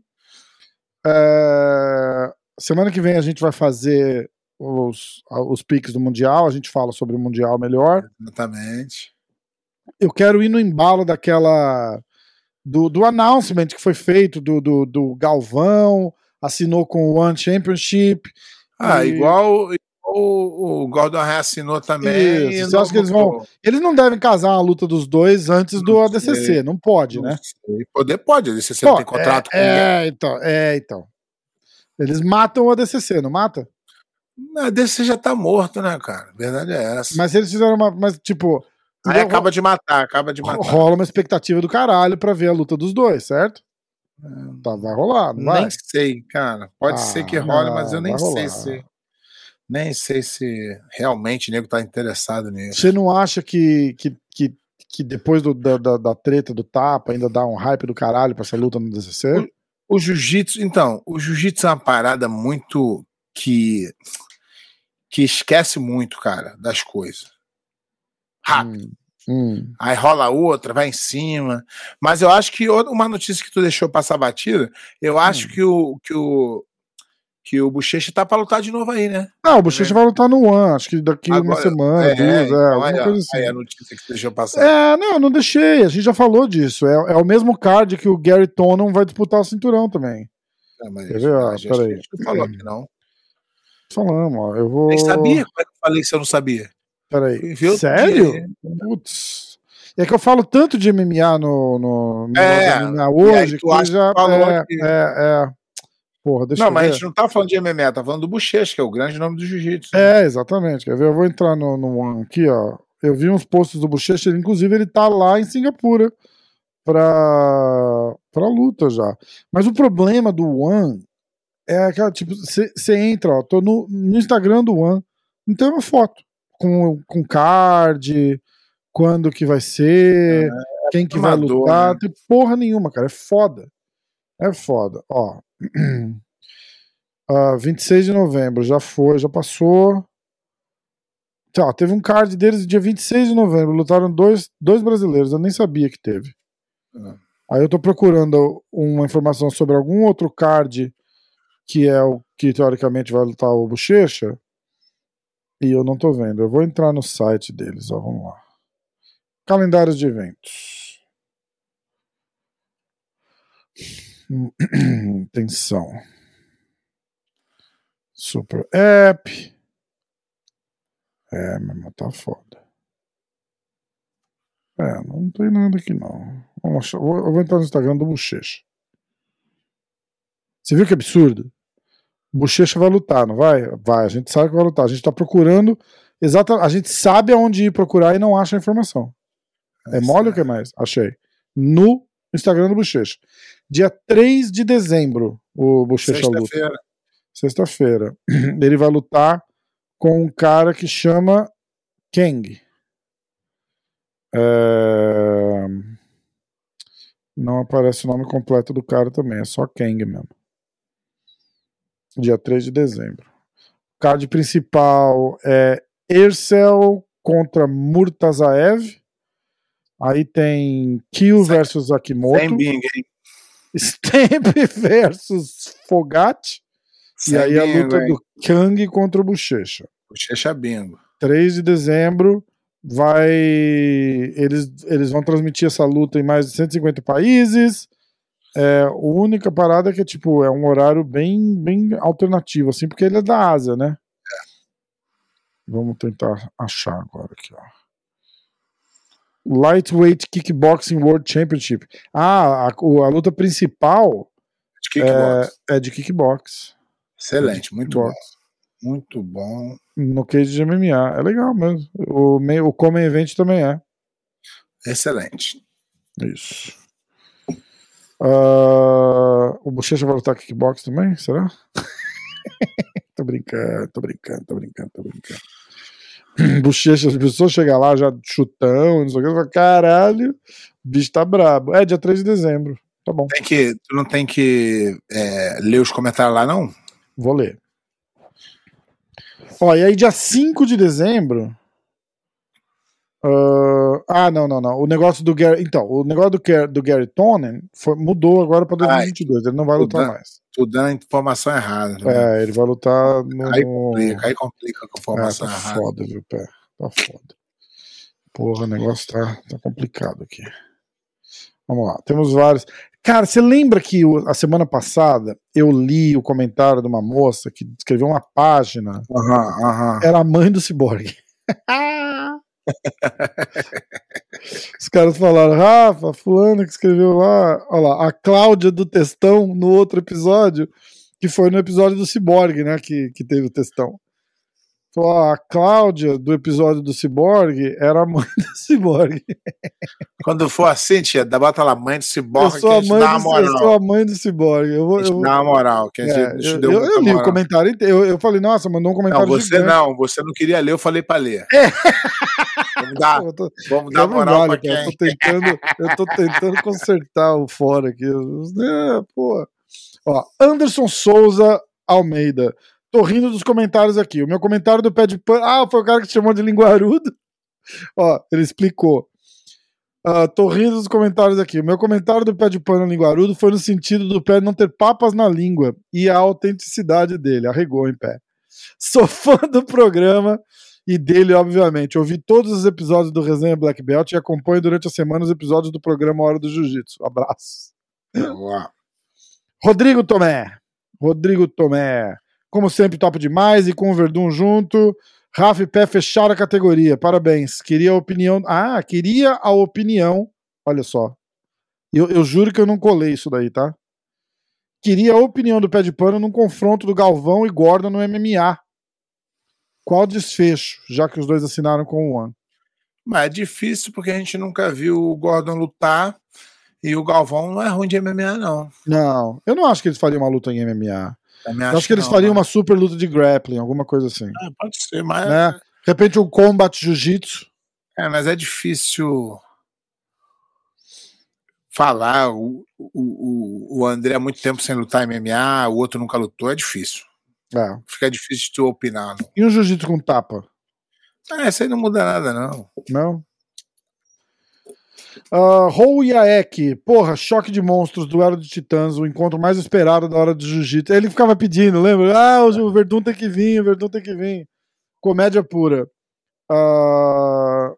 Semana que vem a gente vai fazer os piques do Mundial. A gente fala sobre o Mundial melhor. Exatamente. Eu quero ir no embalo daquela... Do announcement que foi feito do Galvão, assinou com o One Championship. Igual o Gordon Ryan assinou também. Isso, acho que eles não devem casar a luta dos dois antes do ADCC, não pode, né? Pode, o ADCC não tem contrato com ele. Então. Eles matam o ADCC, não mata? O ADCC já tá morto, né, cara? A verdade é essa. Mas eles fizeram uma. Aí acaba de matar. Rola uma expectativa do caralho pra ver a luta dos dois, certo? Tá, vai rolar, não vai? Nem sei, cara. Pode ser que role, mas eu nem sei se realmente o nego tá interessado nisso. Você não acha que depois da treta do tapa ainda dá um hype do caralho pra essa luta no DCC? O jiu-jitsu, então, é uma parada muito que esquece muito, cara, das coisas. Rápido. Aí rola outra, vai em cima. Mas eu acho que uma notícia que tu deixou passar batida, eu acho que o Bochecha tá pra lutar de novo aí, né? O Bochecha vai lutar no One, acho que daqui agora, uma semana, duas, assim. Aí a notícia que tu deixou passar. Não deixei, a gente já falou disso. É o mesmo card que o Gary Tonon vai disputar o cinturão também. Peraí. Acho que tu falou aqui, não. Falamos, ó. Eu vou... Nem sabia? Como é que eu falei se eu não sabia? Peraí, sério? Putz. É que eu falo tanto de MMA no MMA hoje que já... Porra, deixa eu ver. Não, mas a gente não tá falando de MMA, tá falando do Bochecha, que é o grande nome do jiu-jitsu. Exatamente. Quer ver? Eu vou entrar no One aqui, ó. Eu vi uns posts do Bochecha, inclusive ele tá lá em Singapura pra luta já. Mas o problema do One é aquela, tipo, você entra, ó, tô no Instagram do One, não tem uma foto. Com card, quando que vai ser, quem que vai lutar, né? Tem porra nenhuma, cara, é foda, ó, 26 de novembro, já foi, já passou, tá, teve um card deles dia 26 de novembro, lutaram dois brasileiros, eu nem sabia que teve, Aí eu tô procurando uma informação sobre algum outro card que é o que teoricamente vai lutar o Bochecha, e eu não tô vendo. Eu vou entrar no site deles, ó, vamos lá. Calendários de eventos. Atenção. Super App. É, meu irmão, tá foda. É, não tem nada aqui não. Vamos achar. Eu vou entrar no Instagram do Bochecha. Você viu que absurdo? Bochecha vai lutar, não vai? Vai, a gente sabe que vai lutar. A gente tá procurando, a gente sabe aonde ir procurar e não acha a informação. É mole ou o que mais? Achei. No Instagram do Bochecha. Dia 3 de dezembro, o Bochecha luta. Sexta-feira. Sexta-feira. Ele vai lutar com um cara que chama Kang. Não aparece o nome completo do cara também, é só Kang mesmo. Dia 3 de dezembro. O card principal é Ercel contra Murtazaev. Aí tem Kill versus Akimoto. Stamp versus Fogat. E aí a luta do Kang contra o Bochecha. Bochecha bingo. 3 de dezembro. Vai. Eles vão transmitir essa luta em mais de 150 países. É, a única parada é que tipo, é um horário bem alternativo, assim, porque ele é da Ásia, né? É. Vamos tentar achar agora aqui, ó. Lightweight Kickboxing World Championship. Ah, a luta principal de é de kickbox. Excelente, muito bom. Muito bom. No case de MMA. É legal mesmo. O Common Event também é. Excelente. Isso. O Bochecha vai lutar kickbox também? Será? Tô brincando. Bochecha, as pessoas chegam lá já chutão, não sei o que, fala, caralho, o bicho tá brabo. É dia 3 de dezembro. Tá bom. Tu não tem que ler os comentários lá, não? Vou ler. Ó, e aí dia 5 de dezembro... não. O negócio do Gary... Então, o negócio do Gary Tonin mudou agora pra 2022. Ele não vai lutar mais. Tô dando informação errada. Né? É, ele vai lutar no... Aí complica com a informação errada. Tá foda, viu, pé? Tá foda. Porra, o negócio tá complicado aqui. Vamos lá, temos vários... Cara, você lembra que a semana passada eu li o comentário de uma moça que escreveu uma página? Era a mãe do Ciborgue. Os caras falaram, Rafa, fulana que escreveu lá, olha lá, a Cláudia do Textão no outro episódio, que foi no episódio do Ciborgue, né, que teve o Textão. Falou, a Cláudia do episódio do Ciborgue era a mãe do Ciborgue. Quando for assim, tia, bota lá, mãe do Ciborgue, eu sou a mãe do moral. Eu sou a mãe do Ciborgue. Eu vou dar a moral. Que a gente deu eu li moral. O comentário inteiro. Eu falei, nossa, mandou um comentário não, você gigante. Você não queria ler, eu falei pra ler. Vamos dar moral pra quem. Eu tô tentando consertar o fora aqui. Pô. Ó, Anderson Souza Almeida. Tô rindo dos comentários aqui. O meu comentário do pé de pano... Ah, foi o cara que te chamou de linguarudo? Ó, ele explicou. Tô rindo dos comentários aqui. O meu comentário do pé de pano linguarudo foi no sentido do pé não ter papas na língua e a autenticidade dele. Arregou em pé. Sou fã do programa e dele, obviamente. Ouvi todos os episódios do Resenha Black Belt e acompanho durante a semana os episódios do programa Hora do Jiu-Jitsu. Abraço. Olá. Rodrigo Tomé. Como sempre, top demais e com o Verdun junto. Rafa e Pé fecharam a categoria. Parabéns. Queria a opinião. Olha só. Eu juro que eu não colei isso daí, tá? Queria a opinião do Pé de Pano num confronto do Galvão e Gordon no MMA. Qual desfecho, já que os dois assinaram com o One? Mas é difícil porque a gente nunca viu o Gordon lutar e o Galvão não é ruim de MMA, não. Não, eu não acho que eles fariam uma luta em MMA. Eu acho que eles fariam uma super luta de grappling, alguma coisa assim. Ah, pode ser, mas... Né? De repente um combat jiu-jitsu. É, mas é difícil falar. O André há muito tempo sem lutar MMA, o outro nunca lutou, é difícil. É. Fica difícil de tu opinar. Não. E um jiu-jitsu com tapa? Ah, isso aí não muda nada, não. Não? Rou e Aek, porra, choque de monstros, duelo de titãs, o encontro mais esperado da hora do jiu-jitsu. Ele ficava pedindo, lembra? Ah, o Verdun tem que vir, o Verdun tem que vir. Comédia pura. O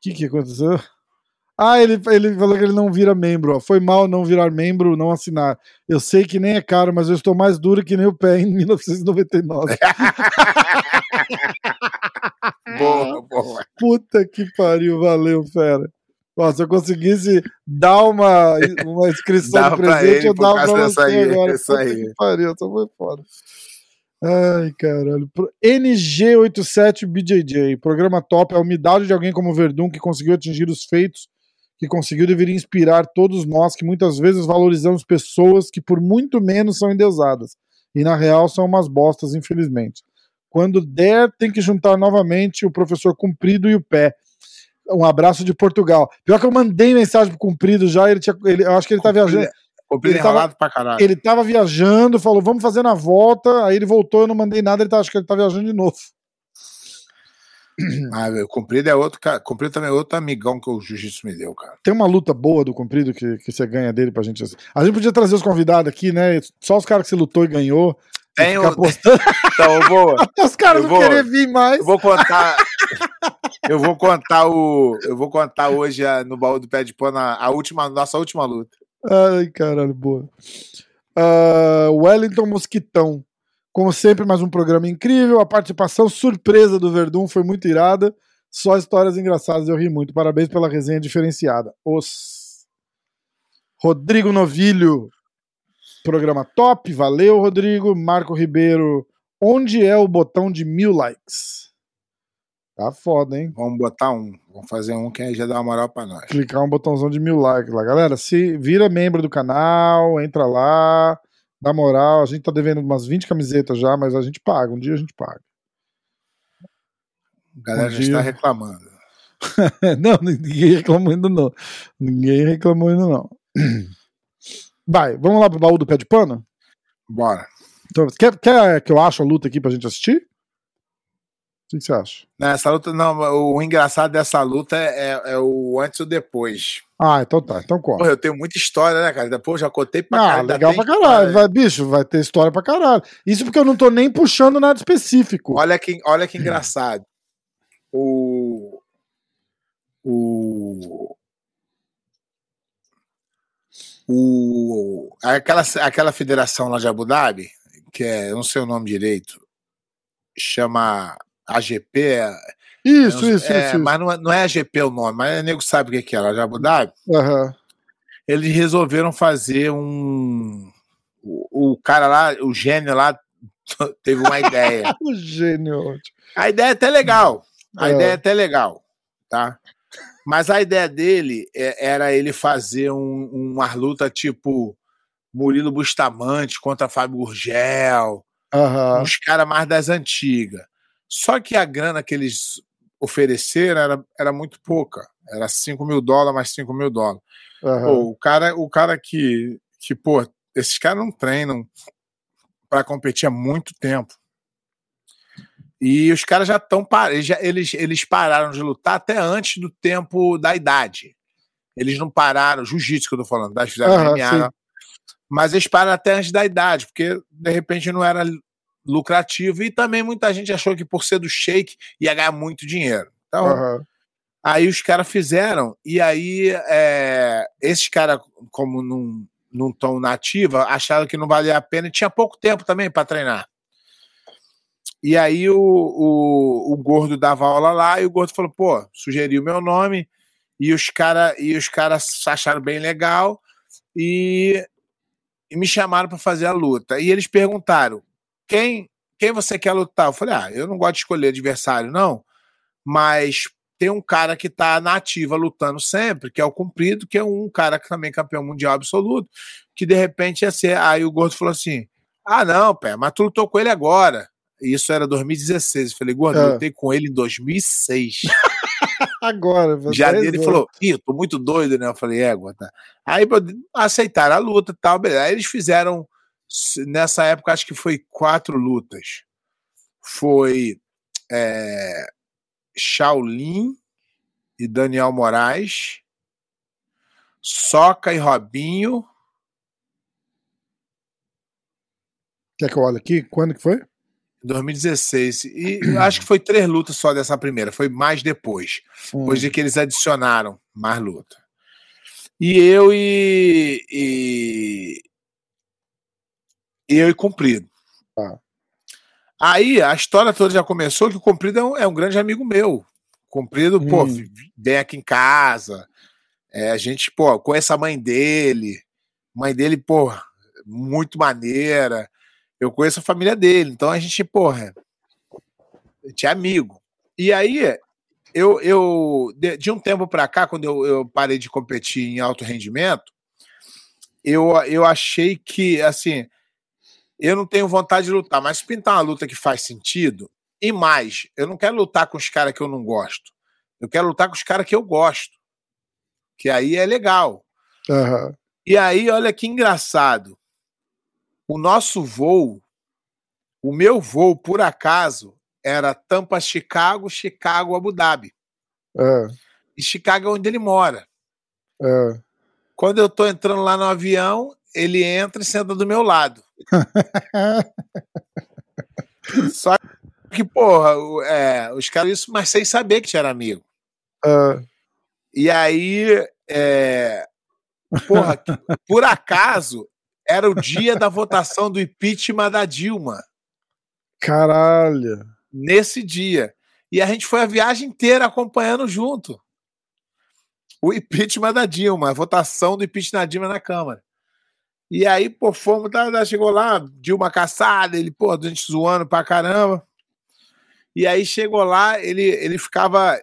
que aconteceu? Ah, ele falou que ele não vira membro. Ó. Foi mal não virar membro, não assinar. Eu sei que nem é caro, mas eu estou mais duro que nem o pé em 1999. Boa, boa. Puta que pariu, valeu, fera. Ó, se eu conseguisse dar uma inscrição de presente, eu dava pra você aí, agora. Puta que pariu, só foi foda. Ai, caralho. NG87BJJ. Programa top. A humildade de alguém como o Verdun, que conseguiu atingir os feitos, que conseguiu, deveria inspirar todos nós, que muitas vezes valorizamos pessoas que por muito menos são endeusadas. E na real são umas bostas, infelizmente. Quando der, tem que juntar novamente o professor Cumprido e o Pé. Um abraço de Portugal. Pior que eu mandei mensagem pro Cumprido já, eu acho que ele tá viajando. Cumprido enrolado pra caralho. Ele tava viajando, falou, vamos fazer na volta, aí ele voltou, eu não mandei nada, acho que ele tá viajando de novo. Ah, o Cumprido é outro, cara. Cumprido também é outro amigão que o jiu-jitsu me deu, cara. Tem uma luta boa do Cumprido que você ganha dele pra gente. A gente podia trazer os convidados aqui, né? Só os caras que você lutou e ganhou. Tenho... Então, eu vou. Os caras não querem vir mais. Eu vou contar hoje no baú do pé de pano a nossa última luta. Ai, caralho, boa. Wellington Mosquitão. Como sempre, mais um programa incrível. A participação surpresa do Verdun foi muito irada. Só histórias engraçadas, eu ri muito. Parabéns pela resenha diferenciada. Rodrigo Novilho. Programa top, valeu, Rodrigo. Marco Ribeiro, onde é o botão de 1000 likes? Tá foda, hein? Vamos botar um, vamos fazer um que aí já dá uma moral pra nós. Clicar um botãozão de 1000 likes lá. Galera, se vira membro do canal, entra lá, dá moral. A gente tá devendo umas 20 camisetas já, mas a gente paga, um dia a gente paga. A galera já está reclamando. Não, ninguém reclamou ainda não. Ninguém reclamou ainda não. Vai, vamos lá pro baú do pé de pano? Bora. Então, quer que eu ache a luta aqui pra gente assistir? O que você acha? Essa luta, não, o engraçado dessa luta é o antes ou depois. Ah, então tá, então corre. Porra, eu tenho muita história, né, cara? Depois já contei pra caralho. Ah, legal pra caralho. Vai, bicho, vai ter história pra caralho. Isso porque eu não tô nem puxando nada específico. Olha que engraçado. Aquela federação lá de Abu Dhabi, que é, eu não sei o nome direito, chama AGP. Isso. Mas não é AGP o nome, mas o nego sabe o que é lá de Abu Dhabi. Uhum. Eles resolveram fazer um. O cara lá, o gênio lá, teve uma ideia. O gênio. A ideia é até legal. Ideia é até legal, tá? Mas a ideia dele era ele fazer uma luta tipo Murilo Bustamante contra Fábio Gurgel, uhum, uns caras mais das antigas. Só que a grana que eles ofereceram era muito pouca. Era $5.000 mais $5.000. Uhum. Pô, o cara que, pô, esses caras não treinam para competir há muito tempo. E os caras já estão eles pararam de lutar até antes do tempo da idade. Eles não pararam, jiu-jitsu que eu tô falando, eles fizeram MMA, mas eles pararam até antes da idade, porque de repente não era lucrativo e também muita gente achou que por ser do shake ia ganhar muito dinheiro. Então, aí os caras fizeram, e aí esses caras, como não estão na ativa, acharam que não valia a pena e tinha pouco tempo também para treinar. E aí o Gordo dava aula lá e o Gordo falou, pô, sugeriu meu nome e os caras acharam bem legal e me chamaram para fazer a luta. E eles perguntaram, quem você quer lutar? Eu falei, eu não gosto de escolher adversário não, mas tem um cara que tá na ativa lutando sempre, que é o Cumprido, que é um cara que também é campeão mundial absoluto, que de repente ia ser... Aí o Gordo falou assim, não, pé, mas tu lutou com ele agora. Isso era 2016. Eu falei, Gordo, eu lutei com ele em 2006. Agora, velho. Já ele falou, ih, tô muito doido, né? Eu falei, Gordo. Tá. Aí aceitaram a luta e tal, beleza. Aí eles fizeram, nessa época, acho que foi 4 lutas. Foi Shaolin e Daniel Moraes, Soca e Robinho. Quer que eu olhe aqui? Quando que foi? 2016. E acho que foi 3 lutas só dessa primeira. Foi mais depois. Depois de que eles adicionaram mais luta. E eu e Cumprido. Ah. Aí a história toda já começou que o Cumprido é um grande amigo meu. Cumprido, pô, vem aqui em casa. É, a gente, pô, conhece a mãe dele. Mãe dele, pô, muito maneira. Eu conheço a família dele, então a gente, porra, a gente é amigo. E aí, de um tempo pra cá, quando eu parei de competir em alto rendimento, eu achei que, assim, eu não tenho vontade de lutar, mas se pintar uma luta que faz sentido, e mais, eu não quero lutar com os caras que eu não gosto, eu quero lutar com os caras que eu gosto, que aí é legal. Uhum. E aí, olha que engraçado, o meu voo, por acaso, era Tampa-Chicago, Chicago-Abu Dhabi. É. E Chicago é onde ele mora. É. Quando eu tô entrando lá no avião, ele entra e senta do meu lado. Só que, porra, os caras isso, mas sem saber que tinha amigo. É. E aí, porra, por acaso... Era o dia da votação do impeachment da Dilma. Caralho. Nesse dia. E a gente foi a viagem inteira acompanhando junto. O impeachment da Dilma. A votação do impeachment da Dilma na Câmara. E aí, pô, fomos, chegou lá, Dilma caçada, ele, pô, a gente zoando pra caramba. E aí chegou lá, ele ficava...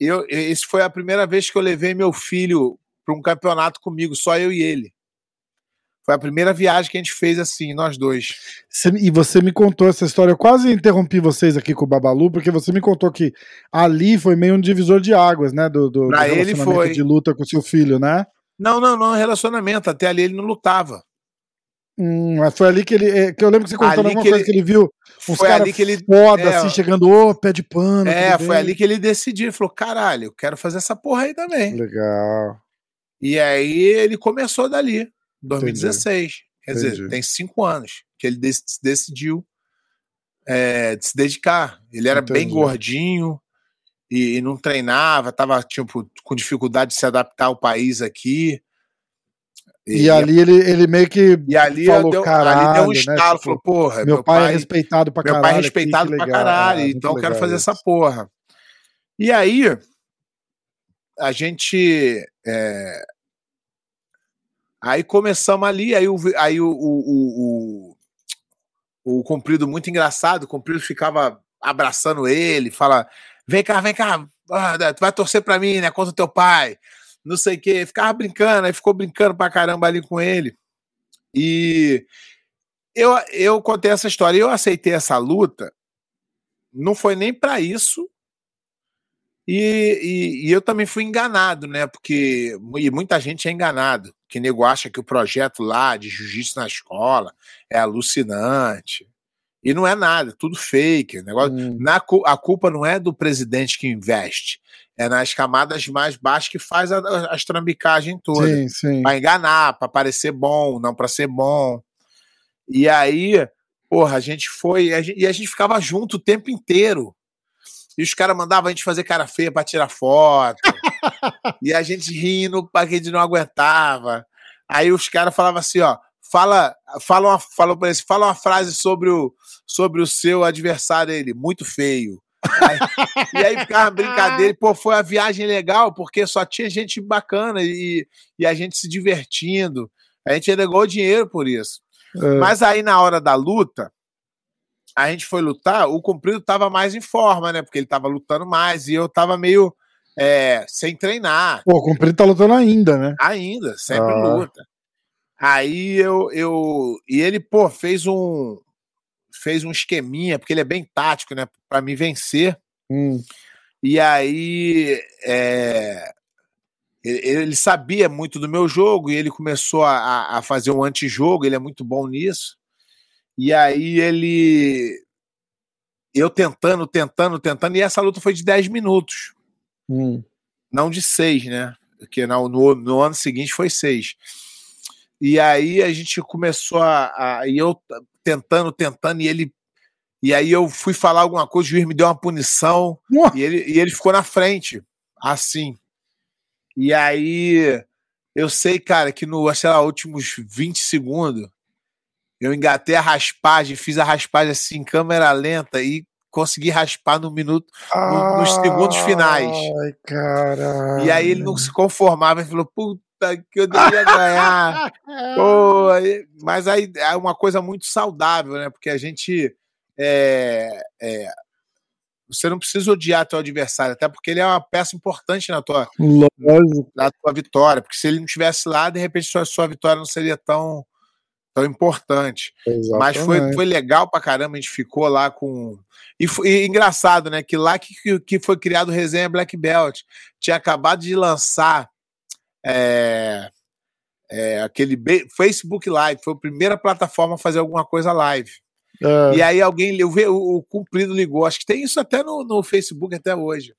Essa foi a primeira vez que eu levei meu filho pra um campeonato comigo, só eu e ele. Foi a primeira viagem que a gente fez assim, nós dois. E você me contou essa história. Eu quase interrompi vocês aqui com o Babalu, porque você me contou que ali foi meio um divisor de águas, né? Do pra do ele foi. De luta com o seu filho, né? Não, relacionamento. Até ali ele não lutava. Mas foi ali que ele... que eu lembro que você contou alguma coisa que ele viu uns caras foda, assim, chegando, pé de pano. Foi ali que ele decidiu. Ele falou, caralho, eu quero fazer essa porra aí também. Legal. E aí ele começou dali. 2016. Quer dizer, tem 5 anos que ele decidiu se dedicar. Ele era bem gordinho e não treinava, tava tipo, com dificuldade de se adaptar ao país aqui. E ali ele meio que falou, caralho, ali deu um estalo, né? Falou, porra, meu pai é respeitado pra caralho. Meu pai é respeitado pra caralho, então eu quero fazer essa porra. E aí, a gente... Aí começamos ali, aí o Cumprido, muito engraçado, o Cumprido ficava abraçando ele, fala, vem cá, tu vai torcer pra mim, né, contra o teu pai, não sei o quê, ficava brincando, aí ficou brincando pra caramba ali com ele, e eu contei essa história, eu aceitei essa luta, não foi nem pra isso, e eu também fui enganado, né, porque muita gente é enganado, que nego acha que o projeto lá de jiu-jitsu na escola é alucinante. E não é nada, tudo fake. O negócio, a culpa não é do presidente que investe, é nas camadas mais baixas que faz a estrambicagens todas. Para enganar, para parecer bom, não para ser bom. E aí, porra, a gente foi... E a gente ficava junto o tempo inteiro. E os caras mandavam a gente fazer cara feia para tirar foto. E a gente rindo, porque a gente não aguentava. Aí os caras falavam assim, ó, fala uma frase sobre o seu adversário, ele, muito feio. Aí ficava brincadeira, pô, foi uma viagem legal, porque só tinha gente bacana e a gente se divertindo. A gente negou dinheiro por isso. Mas aí na hora da luta, a gente foi lutar, o Cumprido tava mais em forma, né, porque ele tava lutando mais e eu tava meio... sem treinar. Pô, o Cumprido tá lutando ainda, né? Ainda, sempre luta. Aí E ele, pô, fez um esqueminha, porque ele é bem tático, né? Pra me vencer. E aí... Ele sabia muito do meu jogo e ele começou a fazer um antijogo, ele é muito bom nisso. E aí ele... Eu tentando, e essa luta foi de 10 minutos. não de 6, né? Porque no ano seguinte foi 6. E aí a gente começou e eu tentando, e ele. E aí eu fui falar alguma coisa, o juiz me deu uma punição, e ele ficou na frente, assim. E aí eu sei, cara, que no, sei lá, últimos 20 segundos, eu engatei a raspagem, fiz a raspagem assim, em câmera lenta, e consegui raspar no minuto, nos segundos finais. Ai, caralho. E aí ele não se conformava, ele falou, puta, que eu devia ganhar. Pô, mas aí é uma coisa muito saudável, né? Porque a gente... você não precisa odiar teu adversário, até porque ele é uma peça importante na tua vitória, porque se ele não estivesse lá, de repente sua vitória não seria tão importante. Exatamente. Mas foi legal pra caramba, a gente ficou lá com... E engraçado, né, que lá que foi criado o Resenha Black Belt, tinha acabado de lançar aquele Facebook Live, foi a primeira plataforma a fazer alguma coisa live. É. E aí alguém, eu vi, o Cumprido ligou, acho que tem isso até no Facebook até hoje,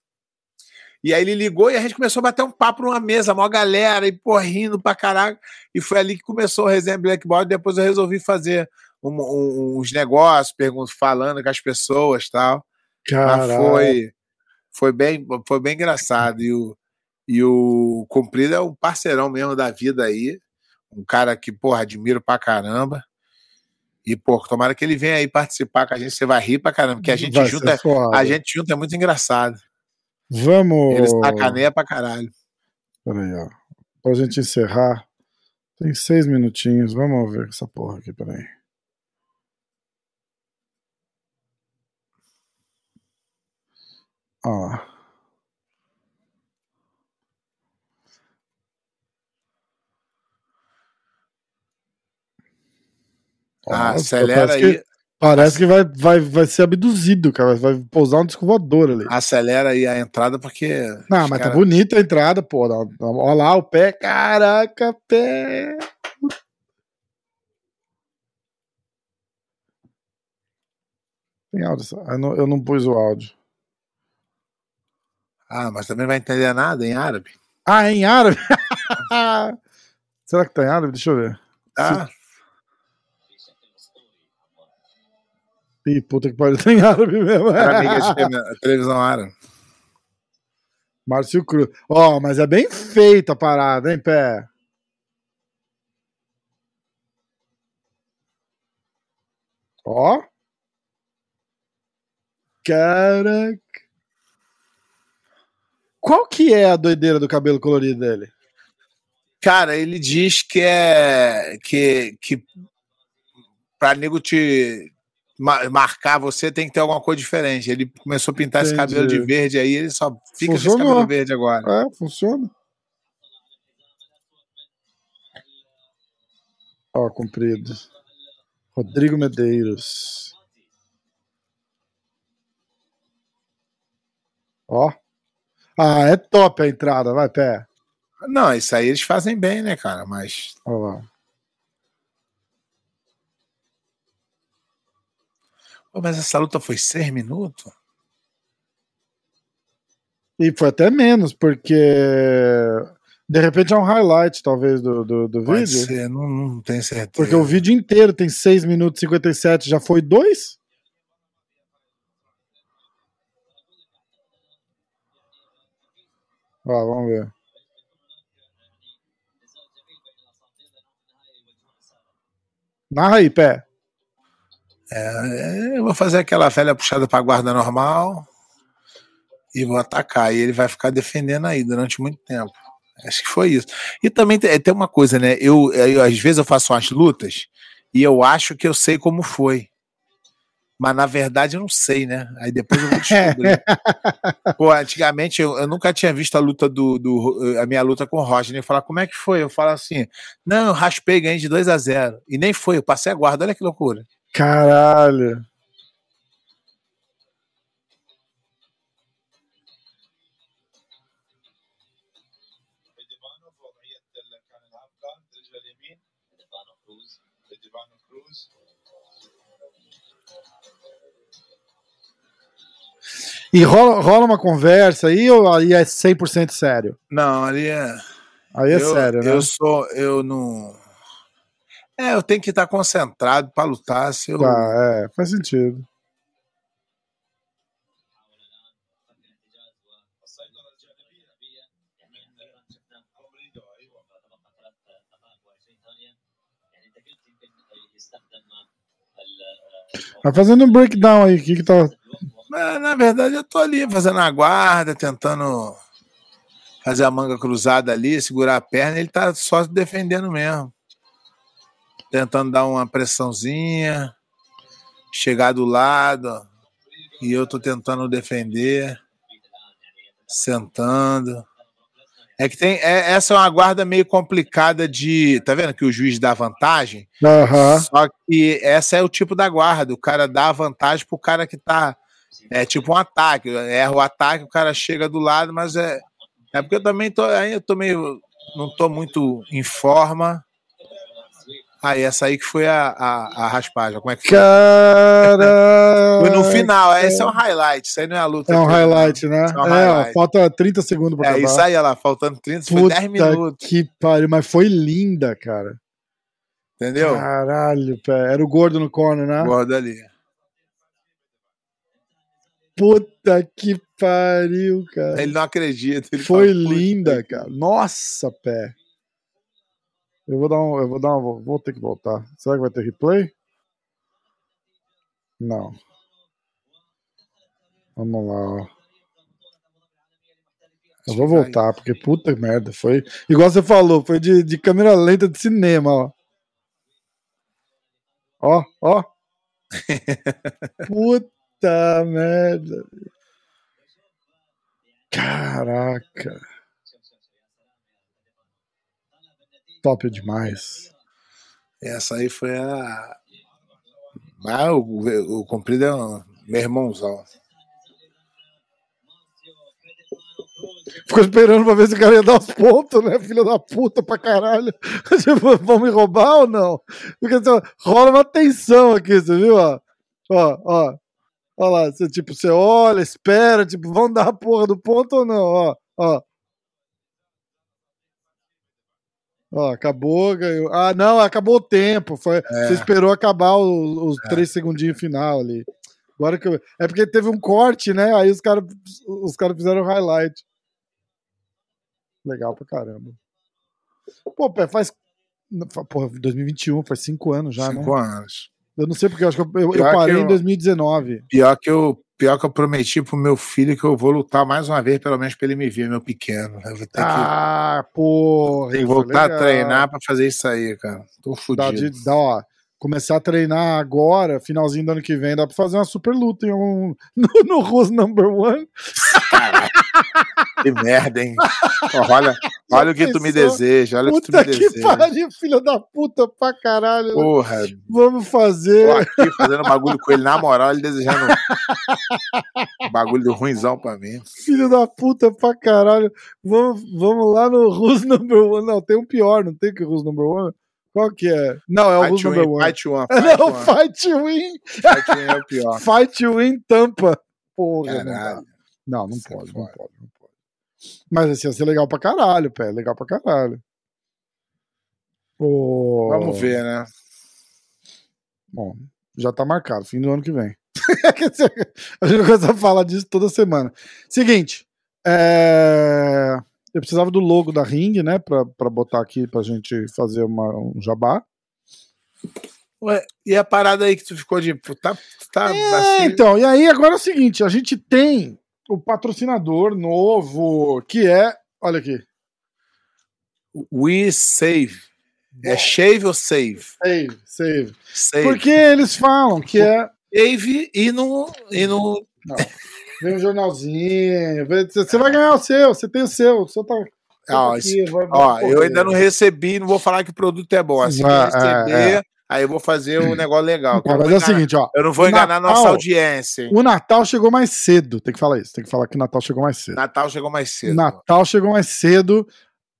e aí ele ligou e a gente começou a bater um papo numa mesa, a maior galera, e pô, rindo pra caraca, e foi ali que começou o Resenha Black Belt. Depois eu resolvi fazer uns negócios, falando com as pessoas e tal. Mas foi bem engraçado, e o Cumprido é um parceirão mesmo da vida aí, um cara que, porra, admiro pra caramba. E, pô, tomara que ele venha aí participar com a gente, você vai rir pra caramba, porque a gente junta é muito engraçado. Vamos... Ele sacaneia pra caralho. Peraí, ó. Pra gente encerrar, tem 6 minutinhos, vamos ver essa porra aqui, peraí. Ó. Nossa, acelera, parece que vai ser abduzido, cara. Vai pousar um disco voador ali. Acelera aí a entrada, porque... Não, mas cara... tá bonita a entrada, pô. Olha lá o pé. Caraca, pé. Tem áudio. Eu não pus o áudio. Ah, mas também não vai entender nada em árabe. Ah, é em árabe? Será que tá em árabe? Deixa eu ver. Ah. Ih, puta que pariu, tem árabe mesmo. Era amiga de televisão árabe. Márcio Cruz. Ó, mas é bem feita a parada, hein, pé? Ó. Caraca. Qual que é a doideira do cabelo colorido dele? Cara, ele diz que é... Que pra nego te... marcar você tem que ter alguma coisa diferente. Ele começou a pintar esse cabelo de verde aí, ele só fica com esse cabelo verde agora. É, funciona. Ó, Comprido. Rodrigo Medeiros. Ó. Ah, é top a entrada, vai, pé. Não, isso aí eles fazem bem, né, cara? Mas... Ó lá. Pô, mas essa luta foi 6 minutos? E foi até menos, porque de repente é um highlight, talvez, do pode vídeo. Ser, não tenho certeza. Porque o vídeo inteiro tem 6 minutos e 57, já foi 2? Ó, vamos ver. Narra aí, pé. Eu vou fazer aquela velha puxada pra guarda normal e vou atacar, e ele vai ficar defendendo aí durante muito tempo. Acho que foi isso. E também tem uma coisa, né, eu às vezes eu faço umas lutas e eu acho que eu sei como foi, mas na verdade eu não sei, né, aí depois eu vou descobrir. Pô, antigamente eu nunca tinha visto a luta a minha luta com o Roger, eu falar como é que foi, eu falo assim, não, eu raspei, ganhei de 2-0, e nem foi, eu passei a guarda, olha que loucura. Caralho. E rola uma conversa aí ou aí é 100% sério? Não, ali é... Aí é sério, né? Eu tenho que estar concentrado para lutar. Faz sentido. Tá fazendo um breakdown aí, que tá... Na verdade, eu tô ali fazendo a guarda, tentando fazer a manga cruzada ali, segurar a perna, ele tá só defendendo mesmo. Tentando dar uma pressãozinha, chegar do lado, e eu tô tentando defender, sentando. É que tem, essa é uma guarda meio complicada de... Tá vendo que o juiz dá vantagem? Uhum. Só que essa é o tipo da guarda. O cara dá a vantagem pro cara que tá... É tipo um ataque. Erra o ataque, o cara chega do lado, mas é porque eu também tô... Aí eu tô meio... Não tô muito em forma. Aí essa aí que foi a raspagem. Como é que foi? Foi no final. Esse é um highlight. Isso aí não é a luta. É um highlight, né? É, um highlight. Ó, falta 30 segundos pra acabar. É isso aí, olha lá. Faltando 30, foi 10 minutos. Que pariu, mas foi linda, cara. Entendeu? Caralho, pé. Era o gordo no corner, né? Gordo ali. Puta que pariu, cara. Ele não acredita. Ele foi linda, cara. Nossa, pé. Vou ter que voltar. Será que vai ter replay? Não. Vamos lá, ó. Eu vou voltar, porque puta merda, foi... Igual você falou, foi de câmera lenta de cinema, ó. Ó, ó. Puta merda. Caraca. Top demais. Essa aí foi a... Mas o Cumprido é um meu irmãozão. Ficou esperando pra ver se o cara ia dar os pontos, né? Filho da puta pra caralho. Tipo, vão me roubar ou não? Porque assim, rola uma tensão aqui, você viu? Ó. Ó lá, você, tipo, você olha, espera, tipo, vão dar a porra do ponto ou não? Ó. Ó, acabou, ganhou. Ah, não, acabou o tempo. Você esperou acabar os 3 segundinhos final ali. Agora que é porque teve um corte, né? Aí os caras fizeram o highlight. Legal pra caramba. Pô, Pé, faz... Porra, 2021, faz 5 anos já, né? 5 anos. Eu não sei porque eu acho que eu parei em 2019. Pior que eu prometi pro meu filho que eu vou lutar mais uma vez, pelo menos pra ele me ver, meu pequeno. Eu vou ter que... porra. Tem que voltar a treinar pra fazer isso aí, cara. Tô fudido. Ó, começar a treinar agora, finalzinho do ano que vem, dá pra fazer uma super luta em no Rose No. 1. Caralho. Que merda, hein? Olha o que tu me deseja. Olha o que tu me deseja. Puta que pariu, filho da puta pra caralho. Porra. Vamos fazer. Tô aqui fazendo bagulho com ele, na moral, ele desejando bagulho ruimzão pra mim. Filho da puta pra caralho. Vamos lá no Rose No. 1. Não, tem um pior, não tem que Rose No. 1? Qual que é? Não, é o Rose No. 1. Fight Win é o pior. Fight Win tampa. Porra, caralho. Não pode, não pode, não pode. Mas assim, ia ser legal pra caralho, Pé. Legal pra caralho. Vamos ver, né? Bom, já tá marcado, fim do ano que vem. A gente começa a falar disso toda semana. Seguinte, eu precisava do logo da Ring, né? Pra botar aqui pra gente fazer um jabá. Ué, e a parada aí que tu ficou de... Assim... Então, e aí agora é o seguinte, a gente tem o patrocinador novo, que é, olha aqui. We Save. É shave ou save? Save. Porque eles falam que é... Save e no... Não. Vem um jornalzinho, você vai ganhar o seu, você tem o seu tá... Aqui, eu ainda não recebi, não vou falar que o produto é bom, assim, receber... Aí eu vou fazer um negócio legal. Mas é o seguinte, ó. Eu não vou enganar nossa audiência. O Natal chegou mais cedo. Tem que falar isso. Tem que falar que o Natal chegou mais cedo.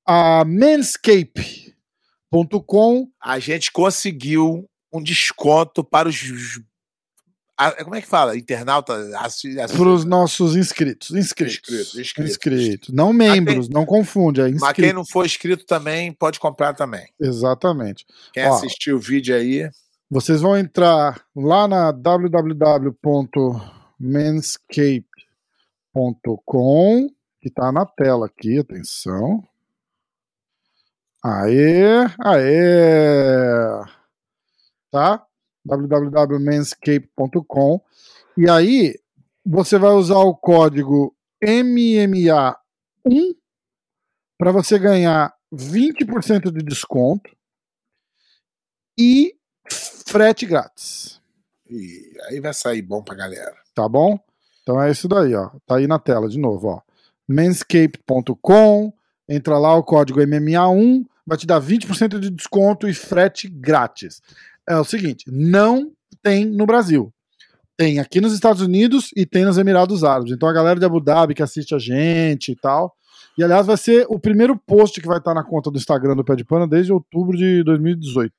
A Manscape.com. A gente conseguiu um desconto para os Como é que fala? Internauta? Para os nossos inscritos. Inscritos. Não membros, quem, não confunde. É inscrito. Mas quem não for inscrito também, pode comprar também. Exatamente. Quem assistiu o vídeo aí... Vocês vão entrar lá na www.manscape.com, que tá na tela aqui, atenção. Aê! Tá? www.manscape.com. E aí, você vai usar o código MMA1 para você ganhar 20% de desconto e frete grátis. E aí vai sair bom pra galera. Tá bom? Então é isso daí, ó. Tá aí na tela de novo, ó. Manscaped.com. Entra lá, o código MMA1 vai te dar 20% de desconto e frete grátis. É o seguinte, não tem no Brasil. Tem aqui nos Estados Unidos e tem nos Emirados Árabes. Então a galera de Abu Dhabi que assiste a gente e tal. E aliás vai ser o primeiro post que vai estar na conta do Instagram do Pé de Pano desde outubro de 2018.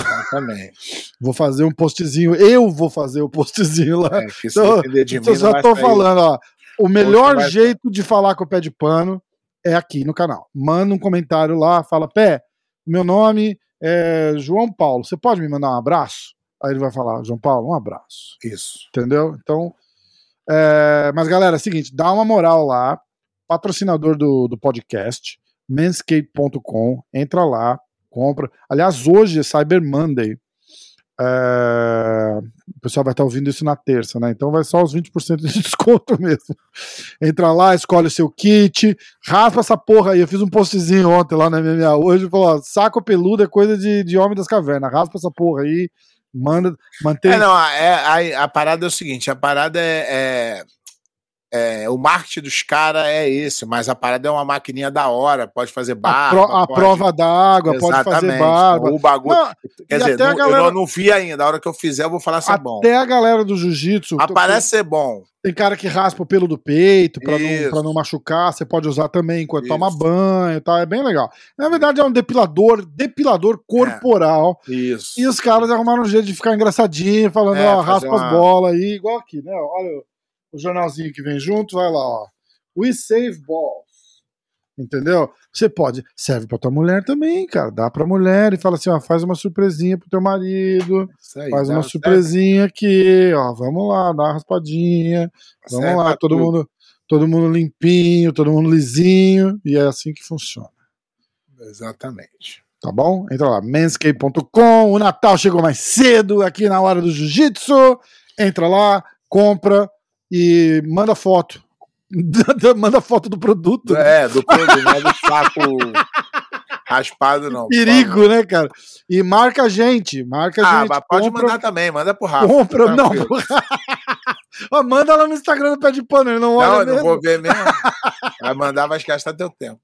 Exatamente. Vou fazer um postzinho, eu vou fazer o postzinho lá. É, então, eu já tô falando, ó, o melhor jeito de falar com o Pé de Pano é aqui no canal. Manda um comentário lá, fala, Pé, meu nome é João Paulo, você pode me mandar um abraço? Aí ele vai falar, João Paulo, um abraço. Isso. Entendeu? Então, mas galera, é o seguinte, dá uma moral lá, patrocinador do podcast, manscape.com, entra lá, compra. Aliás, hoje é Cyber Monday. O pessoal vai estar ouvindo isso na terça, né? Então vai só os 20% de desconto mesmo. Entra lá, escolhe o seu kit, raspa essa porra aí. Eu fiz um postzinho ontem lá na MMA hoje, falou, ó, saco peludo é coisa de homem das cavernas. Raspa essa porra aí, manda, mantém. A parada é o seguinte, a parada o marketing dos caras é esse, mas a parada é uma maquininha da hora, pode fazer barba. Prova da água, exatamente, pode fazer barba. O bagulho. Não, quer dizer, não, galera... eu não vi ainda. A hora que eu fizer, eu vou falar se é bom. Até a galera do jiu-jitsu. Aparece ser bom. Tem cara que raspa o pelo do peito pra não machucar. Você pode usar também enquanto toma banho e tal. É bem legal. Na verdade, é um depilador corporal. Isso. E os caras arrumaram um jeito de ficar engraçadinho, falando, ó, raspa as bolas aí, igual aqui, né? Olha. O jornalzinho que vem junto, vai lá, ó. We Save Balls. Entendeu? Você pode. Serve pra tua mulher também, cara. Dá pra mulher e fala assim, ó, faz uma surpresinha pro teu marido. Isso aí, faz uma surpresinha aqui, ó. Vamos lá, dá uma raspadinha. Vamos lá, todo mundo limpinho, todo mundo lisinho. E é assim que funciona. Exatamente. Tá bom? Entra lá, manscape.com. O Natal chegou mais cedo, aqui na hora do jiu-jitsu. Entra lá, compra. E manda foto. Manda foto do produto. É, do produto, não é do saco raspado, não. Perigo, né, cara? E marca a gente. Marca a gente. Mas pode mandar também, manda pro Rafa. Compra, não. Manda lá no Instagram do Pé de Pano, ele não olha. Não, eu não vou ver mesmo. Vai mandar, vai gastar teu tempo.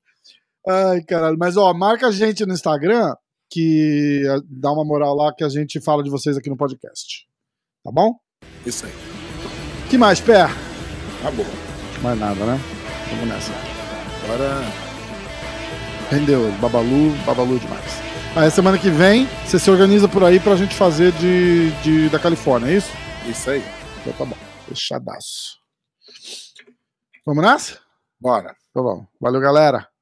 Ai, caralho. Mas, ó, marca a gente no Instagram, que dá uma moral lá, que a gente fala de vocês aqui no podcast. Tá bom? Isso aí. Que mais, Pé? Tá bom. Mais nada, né? Vamos nessa. Agora. Rendeu. Babalu demais. Aí semana que vem, você se organiza por aí pra gente fazer da Califórnia, é isso? Isso aí. Então tá bom. Fechadaço. Vamos nessa? Bora. Tá bom. Valeu, galera.